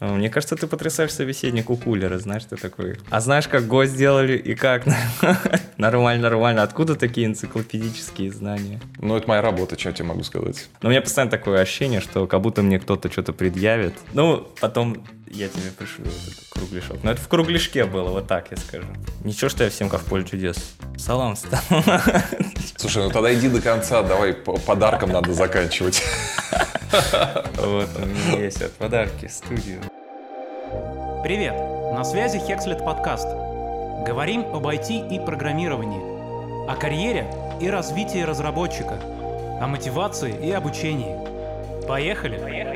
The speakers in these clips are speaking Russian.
Мне кажется, ты потрясаешь собеседник у кулера, знаешь, ты такой. А знаешь, как Go сделали и как? Нормально. Откуда такие энциклопедические знания? Ну, это моя работа, что я тебе могу сказать. Но у меня постоянно такое ощущение, что как будто мне кто-то что-то предъявит. Ну, потом я тебе пришлю вот этот кругляшок. Но это в кругляшке было, вот так я скажу. Ничего, что я всем как в поле чудес. Салам стал. Слушай, ну тогда иди до конца, давай подарком надо заканчивать. Вот, у меня есть от подарки в студию. Привет, на связи Hexlet подкаст. Говорим об IT и программировании, о карьере и развитии разработчика, о мотивации и обучении. Поехали!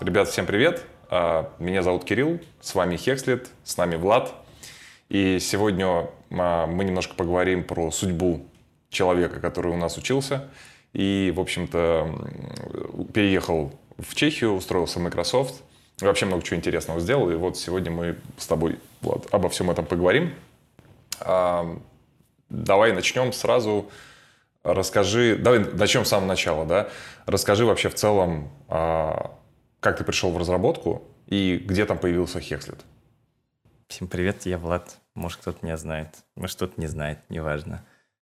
Ребят, всем привет! Меня зовут Кирилл, с вами Хекслет, с нами Влад. И сегодня мы немножко поговорим про судьбу человека, который у нас учился. И, в общем-то, переехал в Чехию, устроился в Microsoft. И вообще много чего интересного сделал. И вот сегодня мы с тобой, Влад, обо всем этом поговорим. Давай начнем сразу. Давай начнем с самого начала, да? Расскажи вообще в целом, как ты пришел в разработку и где там появился Hexlet? Всем привет, я Влад. Может, кто-то меня знает, может, кто-то не знает, неважно.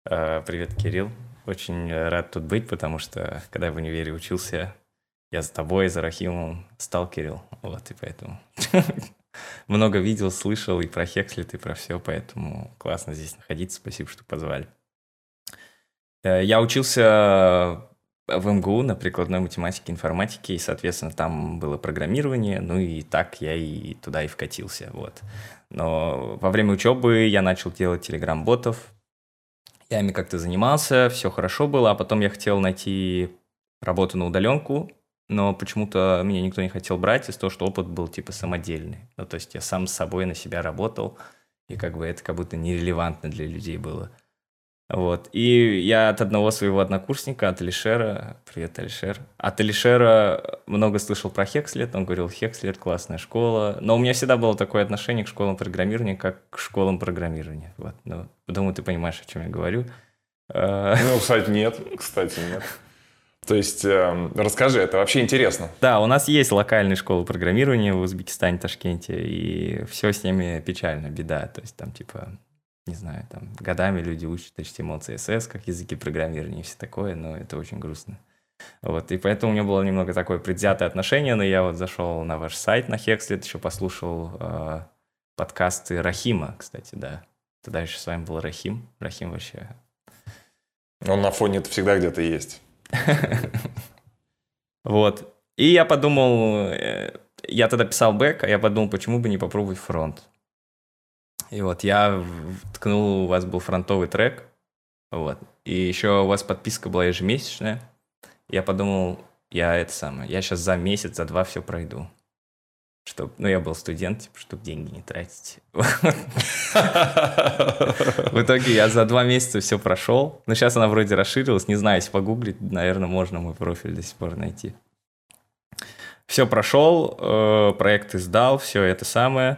Привет, Кирилл. Очень рад тут быть, потому что, когда я в универе учился, я за тобой, за Рахимом стал, Кирилл. Вот, и поэтому много видел, слышал и про Hexlet, и про все, поэтому классно здесь находиться. Спасибо, что позвали. Я учился в МГУ на прикладной математике, информатике, и, соответственно, там было программирование, ну и так я и туда и вкатился, вот. Но во время учебы я начал делать Telegram-ботов, я ими как-то занимался, все хорошо было, а потом я хотел найти работу на удаленку, но почему-то меня никто не хотел брать из-за того, что опыт был типа самодельный. Ну, то есть я сам с собой на себя работал, и как бы это как будто нерелевантно для людей было. Вот, и я от одного своего однокурсника, от Алишера, привет, Алишер, от Алишера много слышал про Hexlet, он говорил, Hexlet классная школа, но у меня всегда было такое отношение к школам программирования, как к школам программирования, вот, ну, думаю, ты понимаешь, о чем я говорю. Ну, кстати, нет. То есть, расскажи, это вообще интересно. Да, у нас есть локальные школы программирования в Узбекистане, Ташкенте, и все с ними печально, беда, то есть там типа... не знаю, там, годами люди учат HTML, CSS, как языки программирования и все такое, но это очень грустно. Вот, и поэтому у меня было немного такое предвзятое отношение, но я вот зашел на ваш сайт, на Hexlet, еще послушал подкасты Рахима, кстати, да. Тогда еще с вами был Рахим. Рахим вообще... Он на фоне всегда где-то есть. Вот. И я подумал... Я тогда писал бэк, а я подумал, почему бы не попробовать фронт. И вот я ткнул, у вас был фронтовый трек, вот, и еще у вас подписка была ежемесячная. Я подумал, я сейчас за месяц, за два все пройду. Чтоб, ну, я был студент, типа, чтобы деньги не тратить. В итоге я за 2 месяца все прошел. Но сейчас она вроде расширилась, не знаю, если погуглить, наверное, можно мой профиль до сих пор найти. Все прошел, проект издал, все это самое...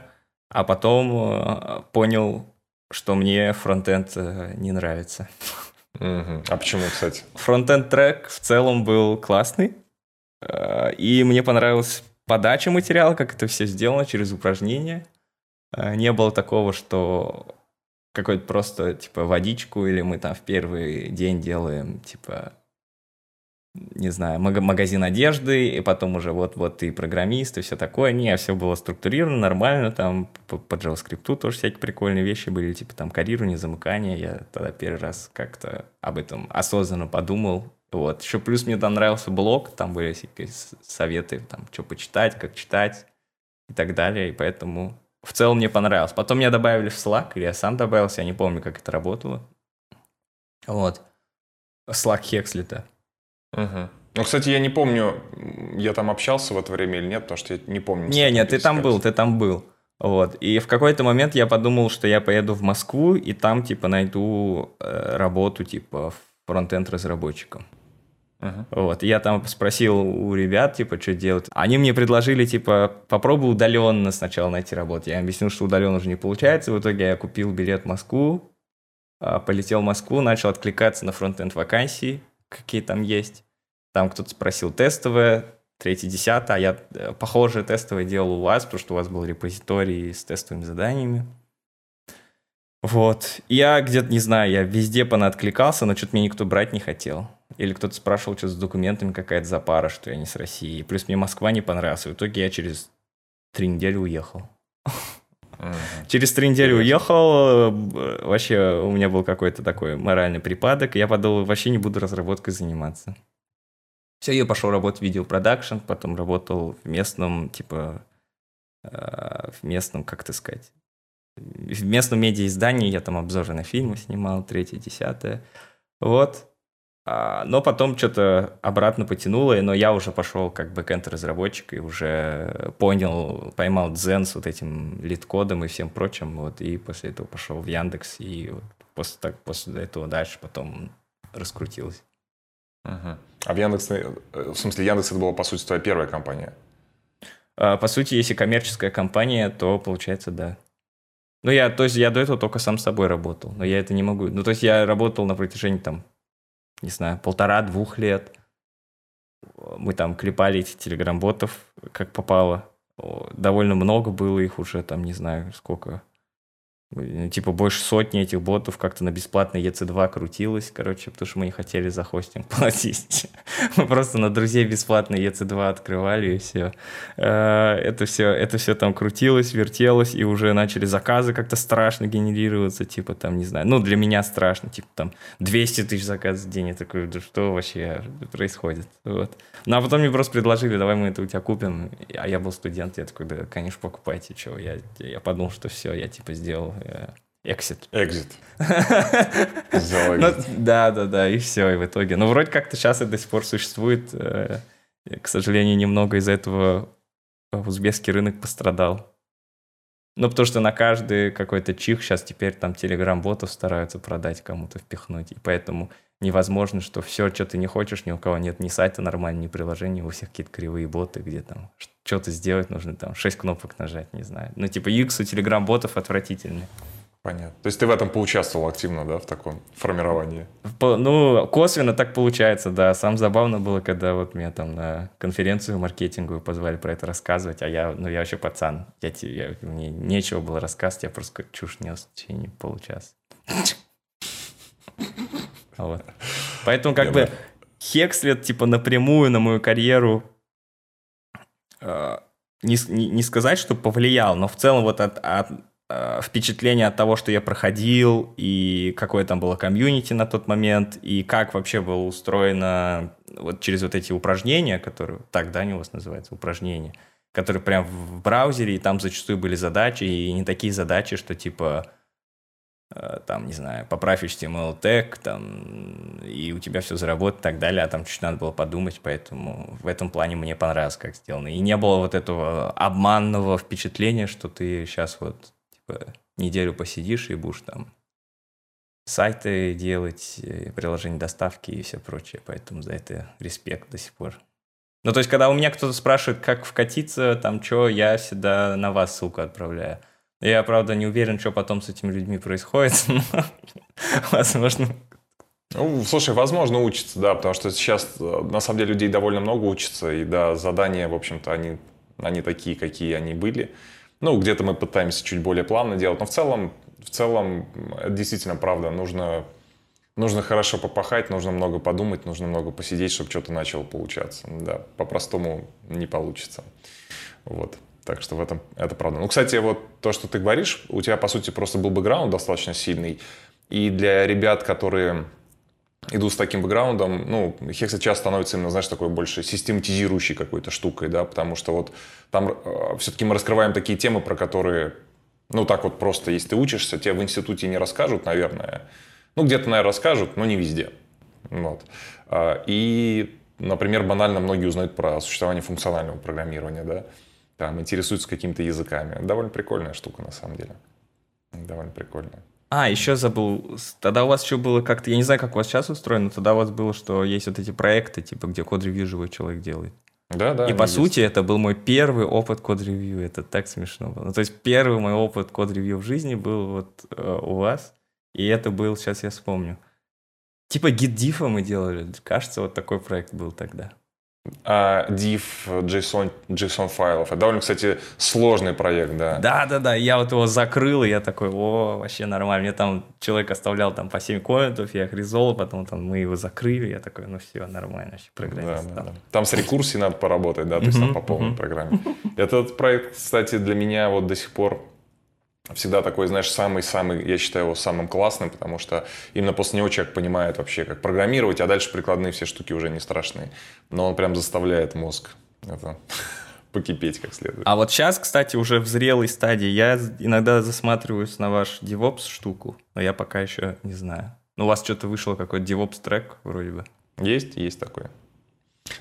А потом понял, что мне фронтенд не нравится. А почему, кстати? Фронтенд-трек в целом был классный. И мне понравилась подача материала, как это все сделано, через упражнения. Не было такого, что какой-то просто типа водичку, или мы там в первый день делаем типа... не знаю, магазин одежды, и потом уже вот ты программист, и все такое. Не, все было структурировано, нормально, там по JavaScript тоже всякие прикольные вещи были, типа там карирование, замыкание. Я тогда первый раз как-то об этом осознанно подумал. Вот. Еще плюс мне там нравился блог, там были всякие советы, там, что почитать, как читать и так далее, и поэтому в целом мне понравилось. Потом меня добавили в Slack, или я сам добавился, я не помню, как это работало. Вот. Slack Hexlet. Угу. Ну, кстати, я не помню, я там общался в это время или нет, потому что я не помню. Нет, ты там был. Вот. И в какой-то момент я подумал, что я поеду в Москву и там, типа, найду работу, типа, фронтенд-разработчиком. Uh-huh. Вот, я там спросил у ребят, типа, что делать. Они мне предложили, типа, попробуй удаленно сначала найти работу. Я им объяснил, что удаленно уже не получается. В итоге я купил билет в Москву, полетел в Москву, начал откликаться на фронт-энд вакансии, какие там есть. Там кто-то спросил тестовое, 3-10, а я похожее тестовое делал у вас, потому что у вас был репозиторий с тестовыми заданиями. Вот. Я где-то, не знаю, я везде понаоткликался, но что-то меня никто брать не хотел. Или кто-то спрашивал, что с документами какая-то запара, что я не с России. Плюс мне Москва не понравилась. В итоге я через 3 недели уехал. Mm-hmm. Через 3 недели уехал. Вообще у меня был какой-то такой моральный припадок. Я подумал, вообще не буду разработкой заниматься. Все, я пошел работать в видеопродакшн, потом работал в местном, типа, в местном, как это сказать, в местном медиаиздании. Я там обзоры на фильмы снимал, 3-10. Вот. Но потом что-то обратно потянуло, но я уже пошел как бэкэнд-разработчик и уже понял, поймал дзен с вот этим лид-кодом и всем прочим, вот, и после этого пошел в Яндекс, и вот после этого дальше потом раскрутилось. Uh-huh. А в Яндексе, в смысле, Яндекс это была, по сути, твоя первая компания? По сути, если коммерческая компания, то получается, да. Ну, я, то есть, я до этого только сам с собой работал, но я это не могу. Ну, то есть, я работал на протяжении, там, не знаю, 1,5-2 лет. Мы там клепали эти телеграм-ботов, как попало. Довольно много было их уже, там, не знаю, сколько. Типа больше 100 этих ботов как-то на бесплатной EC2 крутилось, короче, потому что мы не хотели за хостинг платить. Мы просто на друзей бесплатной EC2 открывали, и все. Это все там крутилось, вертелось, и уже начали заказы как-то страшно генерироваться, типа там, не знаю, ну для меня страшно, типа там 200 тысяч заказов в день. Я такой, да что вообще происходит? Вот. Ну а потом мне просто предложили, давай мы это у тебя купим. А я был студент, я такой, да, конечно, покупайте, чего. Я подумал, что все, я типа сделал Экзит. Да, и все, и в итоге. Ну, вроде как-то сейчас это до сих пор существует. К сожалению, немного из-за этого узбекский рынок пострадал. Ну, потому что на каждый какой-то чих сейчас теперь там телеграм-ботов стараются продать кому-то, впихнуть. И поэтому невозможно, что все, что ты не хочешь, ни у кого нет ни сайта нормального, ни приложения, у всех какие-то кривые боты, где там что-то сделать нужно, там 6 кнопок нажать, не знаю. Ну, типа, UX у телеграм-ботов отвратительный. Понятно. То есть ты в этом поучаствовал активно, да, в таком формировании? Ну, косвенно так получается, да. Самое забавное было, когда вот меня там на конференцию маркетинговую позвали про это рассказывать, а я вообще пацан. Мне нечего было рассказывать, я просто чушь нес в течение получаса. Вот. Поэтому как бы Hexlet, типа, напрямую на мою карьеру... Не сказать, что повлиял, но в целом вот от впечатление от того, что я проходил, и какое там было комьюнити на тот момент, и как вообще было устроено вот через вот эти упражнения, которые, так, да, они у вас называются, упражнения, которые прям в браузере, и там зачастую были задачи, и не такие задачи, что типа... там, не знаю, поправь HTML-тег, там, и у тебя все заработает и так далее, а там чуть надо было подумать, поэтому в этом плане мне понравилось, как сделано. И не было вот этого обманного впечатления, что ты сейчас вот, типа, неделю посидишь и будешь там сайты делать, приложения доставки и все прочее, поэтому за это респект до сих пор. Ну, то есть, когда у меня кто-то спрашивает, как вкатиться, там, что, я всегда на вас ссылку отправляю. Я, правда, не уверен, что потом с этими людьми происходит, но возможно... Ну, слушай, возможно, учатся, да, потому что сейчас, на самом деле, людей довольно много учатся, и, да, задания, в общем-то, они такие, какие они были. Ну, где-то мы пытаемся чуть более плавно делать, но в целом действительно, правда, нужно хорошо попахать, нужно много подумать, нужно много посидеть, чтобы что-то начало получаться. Да, по-простому не получится, вот. Так что в этом это правда. Ну, кстати, вот то, что ты говоришь, у тебя, по сути, просто был бэкграунд достаточно сильный. И для ребят, которые идут с таким бэкграундом, ну, Хекс сейчас становится именно, знаешь, такой больше систематизирующей какой-то штукой, да, потому что вот там все-таки мы раскрываем такие темы, про которые, ну, так вот просто, если ты учишься, тебе в институте не расскажут, наверное. Ну, где-то, наверное, расскажут, но не везде. Вот. И, например, банально многие узнают про существование функционального программирования, да. Там интересуются какими-то языками. Довольно прикольная штука, на самом деле. А, еще забыл. Тогда у вас еще было как-то... Я не знаю, как у вас сейчас устроено. Тогда у вас было, что есть вот эти проекты, типа, где код-ревью живой человек делает. Да, да. И, по сути, это был мой первый опыт код-ревью. Это так смешно было. Ну, то есть, первый мой опыт код-ревью в жизни был вот у вас. И это был... Сейчас я вспомню. Типа, GitDiff мы делали. Кажется, вот такой проект был тогда. Diff, JSON файлов. Это довольно, кстати, сложный проект, да. Да-да-да, я вот его закрыл, и я такой, о, вообще нормально. Мне там человек оставлял там по 7 комментов, я их резол, потом там мы его закрыли, я такой, ну все, нормально, вообще программист. Да, да, да. Там с рекурсией надо поработать, да, то есть там по полной программе. Этот проект, кстати, для меня вот до сих пор всегда такой, знаешь, самый-самый, я считаю его самым классным, потому что именно после него человек понимает вообще, как программировать, а дальше прикладные все штуки уже не страшные. Но он прям заставляет мозг это покипеть как следует. А вот сейчас, кстати, уже в зрелой стадии я иногда засматриваюсь на ваш DevOps штуку, но я пока еще не знаю. Но у вас что-то вышло, какой-то DevOps трек вроде бы. Есть такое.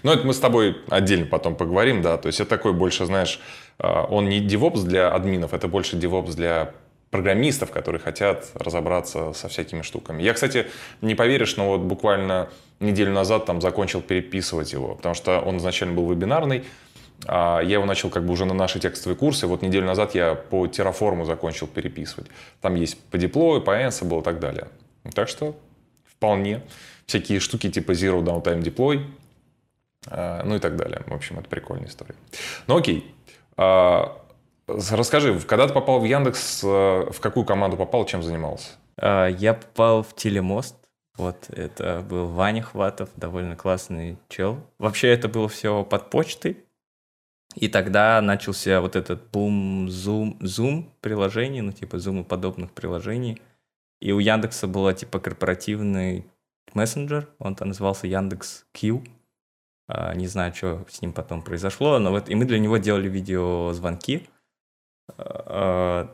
Ну, это мы с тобой отдельно потом поговорим, да, то есть это такой больше, знаешь, он не DevOps для админов, это больше DevOps для программистов, которые хотят разобраться со всякими штуками. Я, кстати, не поверишь, но вот буквально неделю назад там закончил переписывать его, потому что он изначально был вебинарный, я его начал как бы уже на наши текстовые курсы, вот неделю назад я по Terraform закончил переписывать, там есть по Deploy, по Ansible и так далее. Так что вполне всякие штуки типа Zero Downtime Deploy, ну и так далее. В общем, это прикольная история. Ну окей. Расскажи, когда ты попал в Яндекс, в какую команду попал, чем занимался? Я попал в Телемост. Вот, это был Ваня Хватов, довольно классный чел. Вообще, это было все под почтой. И тогда начался вот этот бум Zoom приложений, ну типа Zoom и подобных приложений. И у Яндекса был типа корпоративный мессенджер, он там назывался Яндекс.Кью. Не знаю, что с ним потом произошло, но вот и мы для него делали видеозвонки. Это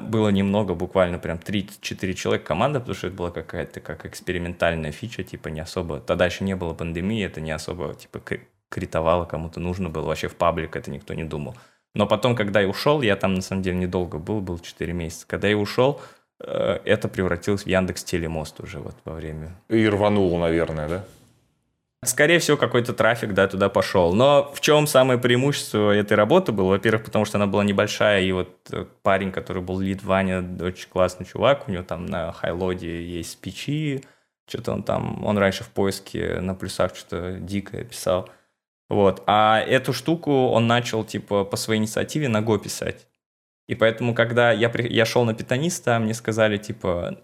было немного, буквально прям 3-4 человека команда, потому что это была какая-то как экспериментальная фича, типа не особо... Тогда еще не было пандемии, это не особо типа критовало, кому-то нужно было. Вообще в паблик это никто не думал. Но потом, когда я ушел, я там на самом деле недолго был 4 месяца. Когда я ушел, это превратилось в Яндекс.Телемост уже вот во время. И рвануло, наверное, да? Скорее всего, какой-то трафик, да, туда пошел. Но в чем самое преимущество этой работы было? Во-первых, потому что она была небольшая, и вот парень, который был лид Ваня, очень классный чувак, у него там на хайлоде есть спичи, что-то он там, он раньше в поиске на плюсах что-то дикое писал. Вот. А эту штуку он начал, типа, по своей инициативе на Go писать. И поэтому, когда я шел на питониста, мне сказали, типа,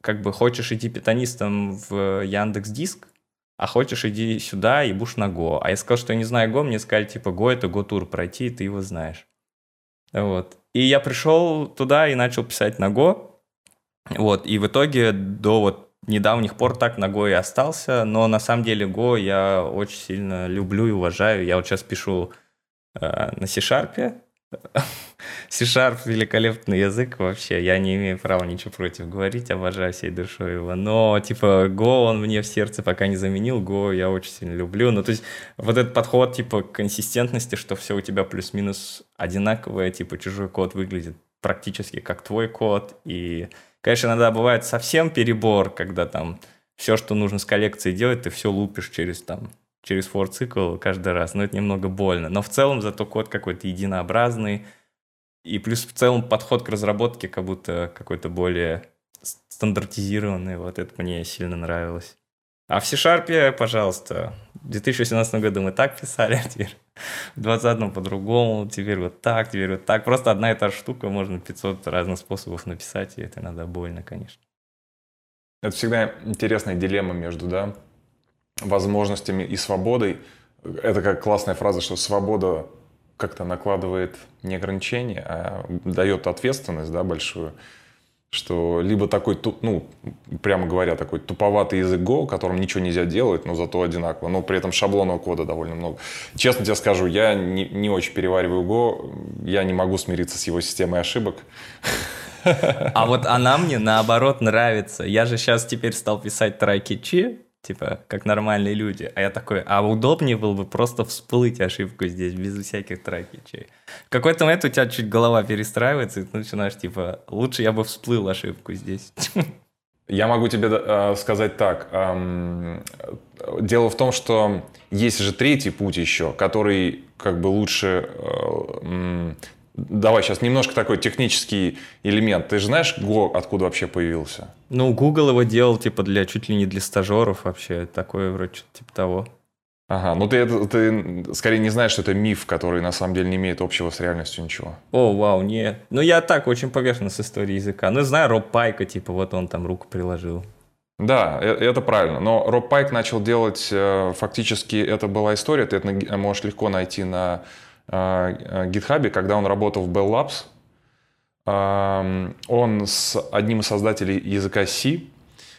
как бы, хочешь идти питонистом в Яндекс.Диск, а хочешь, иди сюда и будешь на Go. А я сказал, что я не знаю Go, мне сказали, типа, Go — это Go-тур пройти, и ты его знаешь. Вот. И я пришел туда и начал писать на Go. Вот. И в итоге до вот недавних пор так на Go и остался. Но на самом деле Go я очень сильно люблю и уважаю. Я вот сейчас пишу на C-Sharp. C-Sharp — великолепный язык вообще, я не имею права ничего против говорить, обожаю всей душой его, но типа Go он мне в сердце пока не заменил, Go я очень сильно люблю, ну то есть вот этот подход типа консистентности, что все у тебя плюс-минус одинаковое, типа чужой код выглядит практически как твой код, и конечно иногда бывает совсем перебор, когда там все, что нужно с коллекцией делать, ты все лупишь через там... через for цикл каждый раз, но это немного больно. Но в целом зато код какой-то единообразный, и плюс в целом подход к разработке как будто какой-то более стандартизированный, вот это мне сильно нравилось. А в C-Sharp, пожалуйста, в 2018 году мы так писали, а теперь в 2021 по-другому, теперь вот так, просто одна и та же штука, можно 500 разных способов написать, и это иногда больно, конечно. Это всегда интересная дилемма между, да, возможностями и свободой. Это как классная фраза, что свобода как-то накладывает не ограничения, а дает ответственность, да, большую. Что либо такой, ну, прямо говоря, такой туповатый язык Go, которым ничего нельзя делать, но зато одинаково, но при этом шаблонного кода довольно много. Честно тебе скажу, я не очень перевариваю Go, я не могу смириться с его системой ошибок. А вот она мне, наоборот, нравится. Я же сейчас теперь стал писать try-catch, типа, как нормальные люди. А я такой, а удобнее было бы просто всплыть ошибку здесь, без всяких трекичей. В какой-то момент у тебя чуть голова перестраивается, и ты начинаешь, типа, лучше я бы всплыл ошибку здесь. Я могу тебе сказать так. Дело в том, что есть же третий путь еще, который как бы лучше... Давай сейчас немножко такой технический элемент. Ты же знаешь, Go откуда вообще появился? Ну, Google его делал типа для чуть ли не для стажеров вообще. Такое вроде что-то типа того. Ага, ну ты скорее не знаешь, что это миф, который на самом деле не имеет общего с реальностью ничего. О, вау, нет. Ну, я так очень поверхностно с историей языка. Ну, знаю, Роб Пайка, типа, вот он там руку приложил. Да, это правильно. Но Роб Пайк начал делать, фактически, это была история, ты это можешь легко найти на GitHub, когда он работал в Bell Labs. Он с одним из создателей языка C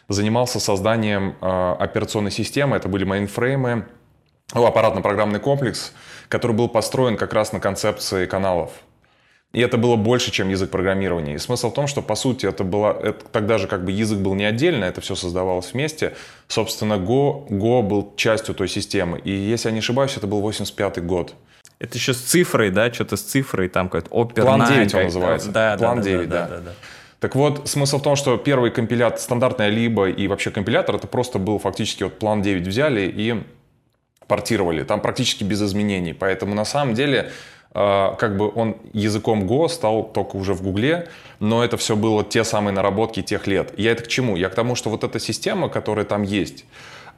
занимался созданием операционной системы, это были мейнфреймы, аппаратно-программный комплекс, который был построен как раз на концепции каналов. И это было больше, чем язык программирования. И смысл в том, что, по сути, это тогда же как бы язык был не отдельно, это все создавалось вместе. Собственно, Go был частью той системы. И, если я не ошибаюсь, это был 85-й год. Это еще с цифрой, да? Что-то с цифрой, там какой-то опер. План 9 он называется. Да, План да, 9, да. Да. Так вот, смысл в том, что первый компилятор, стандартная либо и вообще компилятор, это просто был фактически вот План 9 взяли и портировали. Там практически без изменений. Поэтому, на самом деле... Как бы он языком Go стал только уже в Гугле, но это все было те самые наработки тех лет. Я это к чему? Я к тому, что вот эта система, которая там есть,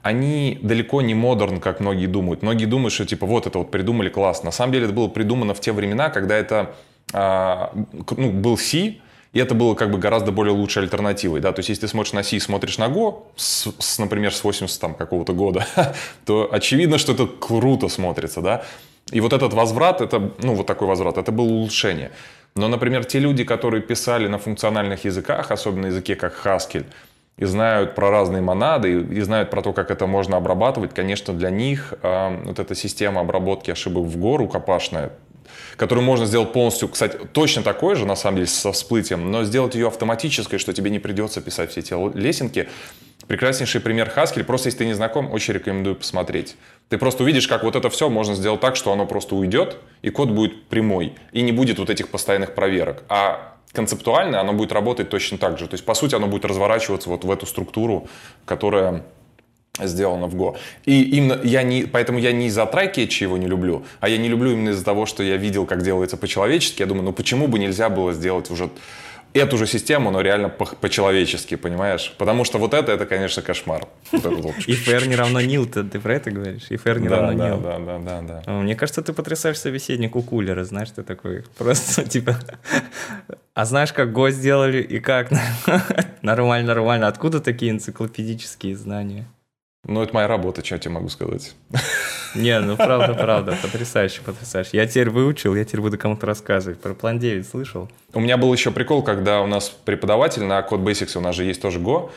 они далеко не модерн, как многие думают. Многие думают, что типа вот это вот придумали классно. На самом деле это было придумано в те времена, когда это был C, и это было как бы гораздо более лучшей альтернативой. Да? То есть, если ты смотришь на C и смотришь на Go, например, с 80 там, какого-то года, то очевидно, что это круто смотрится, да. И вот этот возврат, это, ну, вот такой возврат, это было улучшение. Но, например, те люди, которые писали на функциональных языках, особенно языке как Haskell, и знают про разные монады, и знают про то, как это можно обрабатывать, конечно, для них вот эта система обработки ошибок в Go рукопашная, которую можно сделать полностью, кстати, точно такой же, на самом деле, со всплытием, но сделать ее автоматической, что тебе не придется писать все эти лесенки. Прекраснейший пример Haskell, просто если ты не знаком, очень рекомендую посмотреть. Ты просто увидишь, как вот это все можно сделать так, что оно просто уйдет, и код будет прямой, и не будет вот этих постоянных проверок. А концептуально оно будет работать точно так же. То есть, по сути, оно будет разворачиваться вот в эту структуру, которая сделано в Go. И именно поэтому я не из-за трайкетча его не люблю, а я не люблю именно из-за того, что я видел, как делается по-человечески. Я думаю, ну почему бы нельзя было сделать уже эту же систему, но реально по-человечески, понимаешь? Потому что вот это конечно, кошмар. ИФР не равно нил, ты про это говоришь? ИФР не равно нил. Да. Мне кажется, ты потрясаешь собеседник у кулера, знаешь, ты такой просто типа... А знаешь, как Go сделали и как? Нормально. Откуда такие энциклопедические знания? Ну, это моя работа, что я тебе могу сказать. Не, ну правда, потрясающе. Я теперь выучил, я теперь буду кому-то рассказывать. Про Plan 9 слышал? У меня был еще прикол, когда у нас преподаватель на Code Basics, у нас же есть тоже Go,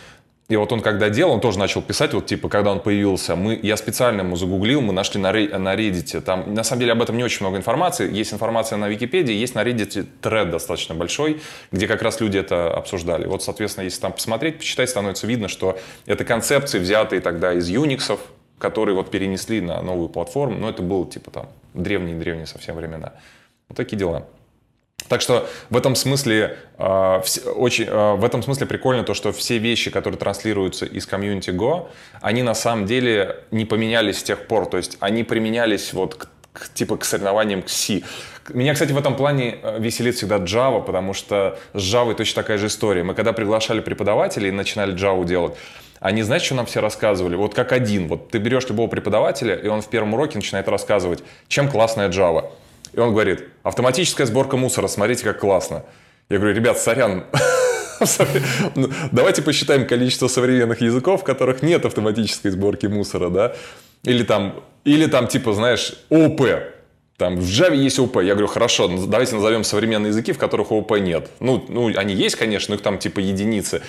и вот он когда делал, он тоже начал писать, вот типа, когда он появился, я специально ему загуглил, мы нашли на Reddit, там, на самом деле, об этом не очень много информации, есть информация на Википедии, есть на Reddit тред достаточно большой, где как раз люди это обсуждали. Вот, соответственно, если там посмотреть, почитать, становится видно, что это концепции, взятые тогда из Unix, которые вот перенесли на новую платформу, но это было типа там древние-древние совсем времена. Вот такие дела. Так что в этом смысле прикольно то, что все вещи, которые транслируются из комьюнити Go, они на самом деле не поменялись с тех пор. То есть они применялись вот к соревнованиям к C. Меня, кстати, в этом плане веселит всегда Java, потому что с Java точно такая же история. Мы когда приглашали преподавателей и начинали Java делать, они, знаешь, что нам все рассказывали? Вот как один. Вот ты берешь любого преподавателя, и он в первом уроке начинает рассказывать, чем классная Java. И он говорит, автоматическая сборка мусора, смотрите, как классно. Я говорю, ребят, сорян, давайте посчитаем количество современных языков, в которых нет автоматической сборки мусора, да? Или там типа, знаешь, ООП. Там в Java есть ООП. Я говорю, хорошо, давайте назовем современные языки, в которых ООП нет. Ну, они есть, конечно, но их там типа единицы.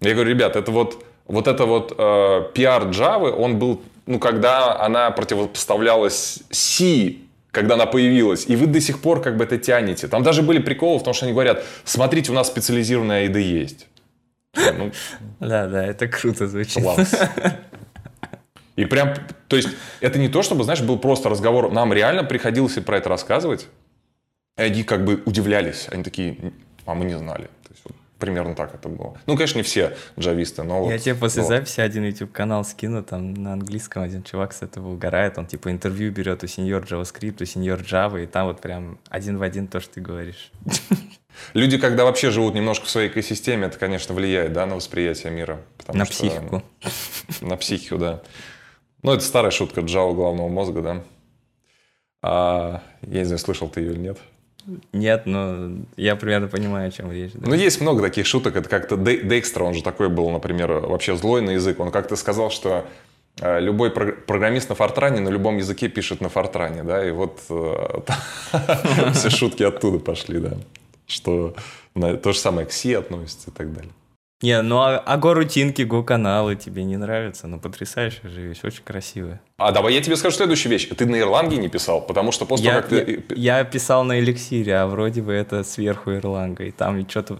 Я говорю, ребят, это пиар Java, он был, когда она противопоставлялась C, когда она появилась, и вы до сих пор как бы это тянете. Там даже были приколы, потому что они говорят, смотрите, у нас специализированная IDE есть. Да, это круто звучит. Класс. И прям, то есть, это не то, чтобы, знаешь, был просто разговор. Нам реально приходилось и про это рассказывать. И они как бы удивлялись. Они такие, а мы не знали. То есть, вот, примерно так это было. Ну, конечно, не все джависты, но... Я вот, тебе после записи один YouTube-канал скину, там на английском один чувак с этого угорает. Он типа интервью берет у сеньор JavaScript, у сеньор Java, и там вот прям один в один то, что ты говоришь. Люди, когда вообще живут немножко в своей экосистеме, это, конечно, влияет, да, на восприятие мира. На психику. На психику, да. Ну, это старая шутка Джао головного мозга, да? Я не знаю, слышал ты ее или нет. Нет, но я примерно понимаю, о чем речь. Да? Ну, есть много таких шуток. Это как-то Декстер, он же такой был, например, вообще злой на язык. Он как-то сказал, что любой программист на Фортране на любом языке пишет на Фортране, да? И вот все шутки оттуда пошли, да? Что то же самое к C относится и так далее. Не, ну а горутинки, го-каналы тебе не нравятся, но потрясающая же вещь, очень красивая. А давай я тебе скажу следующую вещь. Ты на Erlang не писал, потому что после того, как ты... Я писал на эликсире, а вроде бы это сверху Erlang, и там что-то...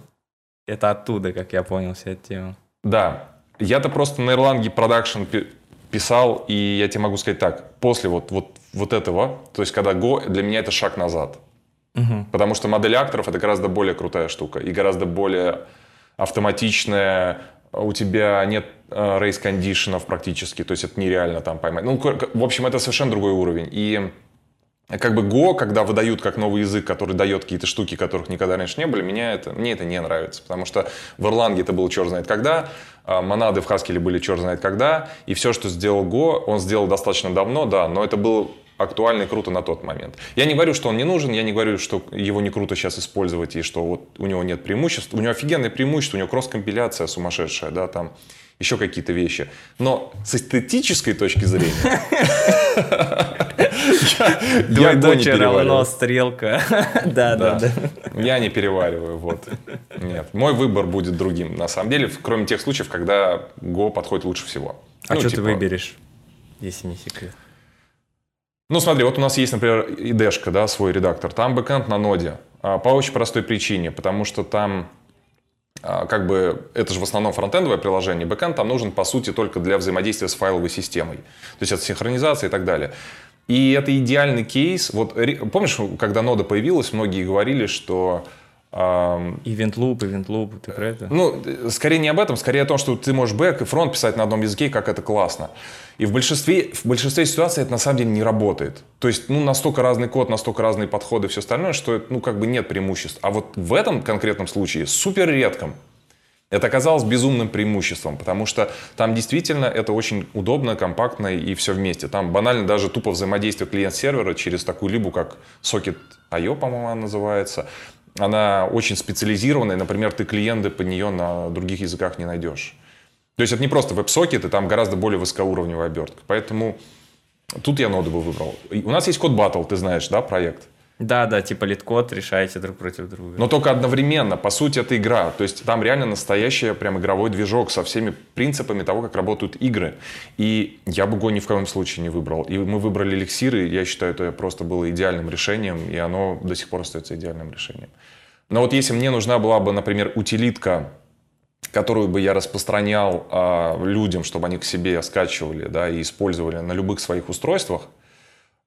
Это оттуда, как я понял, вся эта тема. Да, я-то просто на Erlang продакшн писал, и я тебе могу сказать так, после вот этого, то есть когда Go, для меня это шаг назад. Угу. Потому что модель акторов — это гораздо более крутая штука, и гораздо более... автоматичная, у тебя нет рейс-кондишенов практически, то есть это нереально там поймать. Ну, в общем, это совершенно другой уровень. И как бы Go, когда выдают как новый язык, который дает какие-то штуки, которых никогда раньше не было, мне это не нравится, потому что в Erlang это было черт знает когда, монады в Haskell были черт знает когда, и все, что сделал Go, он сделал достаточно давно, да, но это было актуально и круто на тот момент. Я не говорю, что он не нужен, я не говорю, что его не круто сейчас использовать и что вот у него нет преимуществ. У него офигенное преимущество, у него кросс-компиляция сумасшедшая, да, там еще какие-то вещи. Но с эстетической точки зрения... Двой дочь равно стрелка. Да. Я не перевариваю, вот. Нет, мой выбор будет другим, на самом деле, кроме тех случаев, когда Go подходит лучше всего. А что ты выберешь, если не секрет? Ну, смотри, вот у нас есть, например, IDE-шка, да, свой редактор. Там бэкэнд на ноде. По очень простой причине, потому что там, как бы, это же в основном фронтендовое приложение. Бэкэнд там нужен, по сути, только для взаимодействия с файловой системой. То есть это синхронизация и так далее. И это идеальный кейс. Вот помнишь, когда нода появилась, многие говорили, что... Ивент-луп, ты про это? Ну, скорее не об этом, скорее о том, что ты можешь бэк и фронт писать на одном языке, как это классно. И в большинстве ситуаций это на самом деле не работает. То есть, ну, настолько разный код, настолько разные подходы и все остальное, что, ну, как бы нет преимуществ. А вот в этом конкретном случае, супер редком, это оказалось безумным преимуществом, потому что там действительно это очень удобно, компактно и все вместе. Там банально даже тупо взаимодействие клиент-сервера через такую либу, как Socket.io, по-моему, она называется. Она очень специализированная, например, ты клиенты под нее на других языках не найдешь. То есть это не просто веб-сокет, и там гораздо более высокоуровневая обертка. Поэтому тут я ноду бы выбрал. У нас есть код-баттл, ты знаешь, да, проект? Да, типа лид-код, решаете друг против друга. Но только одновременно, по сути, это игра. То есть там реально настоящий прям игровой движок со всеми принципами того, как работают игры. И я бы Go ни в коем случае не выбрал. И мы выбрали эликсиры, я считаю, это просто было идеальным решением, и оно до сих пор остается идеальным решением. Но вот если мне нужна была бы, например, утилитка, которую бы я распространял людям, чтобы они к себе скачивали, да, и использовали на любых своих устройствах,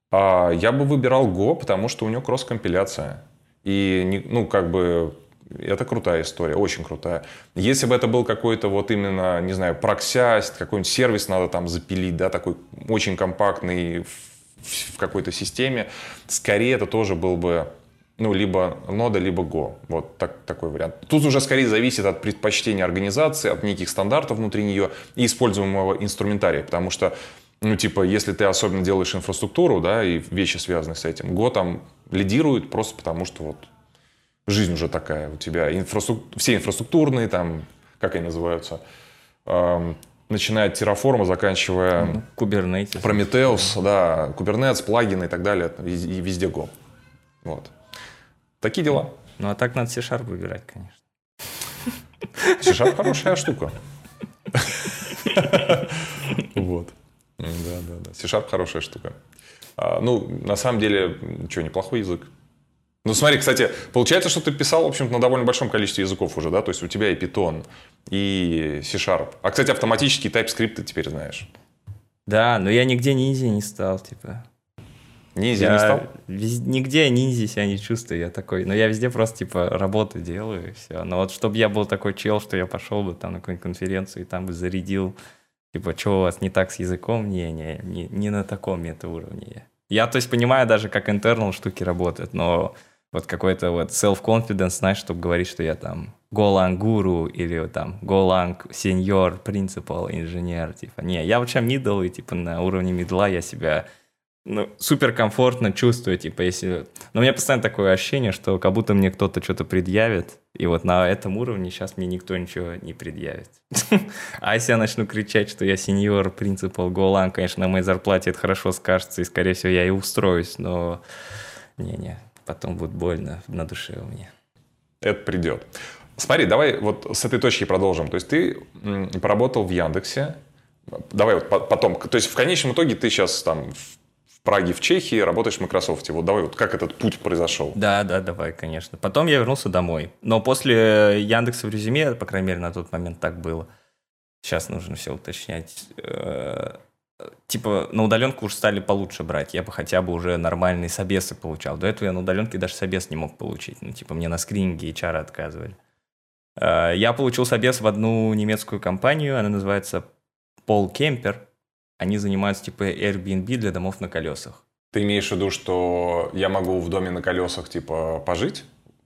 я бы выбирал Go, потому что у него кросс-компиляция. И, ну, как бы, это крутая история, очень крутая. Если бы это был какой-то вот именно, не знаю, проксяст, какой-нибудь сервис надо там запилить, да, такой очень компактный в какой-то системе, скорее это тоже был бы, ну, либо нода, либо Go. Вот такой вариант. Тут уже скорее зависит от предпочтения организации, от неких стандартов внутри нее и используемого инструментария, потому что, ну, типа, если ты особенно делаешь инфраструктуру, да, и вещи, связанные с этим, Go там лидирует просто потому, что вот жизнь уже такая. У тебя все инфраструктурные, там, как они называются, начиная от Terraform, заканчивая Kubernetes, Prometheus, да, Kubernetes, плагины и так далее, и везде Go. Вот. Такие дела. Ну, а так надо C# выбирать, конечно. C# хорошая штука. Вот. Да. C# хорошая штука. Ну, на самом деле, что, неплохой язык. Ну, смотри, кстати, получается, что ты писал, в общем-то, на довольно большом количестве языков уже, да? То есть у тебя и Python, и C#. А, кстати, автоматические TypeScript ты теперь знаешь. Да, но я нигде ниндзя не стал, типа. Ниндзя не стал? Нигде ниндзя себя не чувствую, я такой. Но я везде просто, типа, работу делаю, и все. Но вот чтобы я был такой чел, что я пошел бы там на какую-нибудь конференцию и там бы зарядил, типа, что у вас не так с языком? Не на таком метауровне я. Я, то есть, понимаю даже, как internal штуки работают, но вот какой-то вот self-confidence, знаешь, чтобы говорить, что я там Golang guru или там Golang senior principal инженер, типа. Не, я вообще middle, и типа на уровне мидла я себя, ну, суперкомфортно чувствую, типа, если... Но у меня постоянно такое ощущение, что как будто мне кто-то что-то предъявит, и вот на этом уровне сейчас мне никто ничего не предъявит. А если я начну кричать, что я senior principal Golang, конечно, на моей зарплате это хорошо скажется, и, скорее всего, я и устроюсь, но... Не-не... Потом будет больно на душе у меня. Это придет. Смотри, давай вот с этой точки продолжим. То есть ты поработал в Яндексе. Давай вот потом. То есть в конечном итоге ты сейчас там в Праге, в Чехии, работаешь в Microsoft. Вот давай вот как этот путь произошел. Да, давай, конечно. Потом я вернулся домой. Но после Яндекса в резюме, по крайней мере на тот момент так было. Сейчас нужно все уточнять. Типа на удаленку уже стали получше брать. Я бы хотя бы уже нормальные собесы получал. До этого я на удаленке даже собес не мог получить. Ну, типа мне на скрининге HR отказывали. Я получил собес в одну немецкую компанию. Она называется Polcamper. Они занимаются типа Airbnb для домов на колесах. Ты имеешь в виду, что я могу в доме на колесах типа пожить?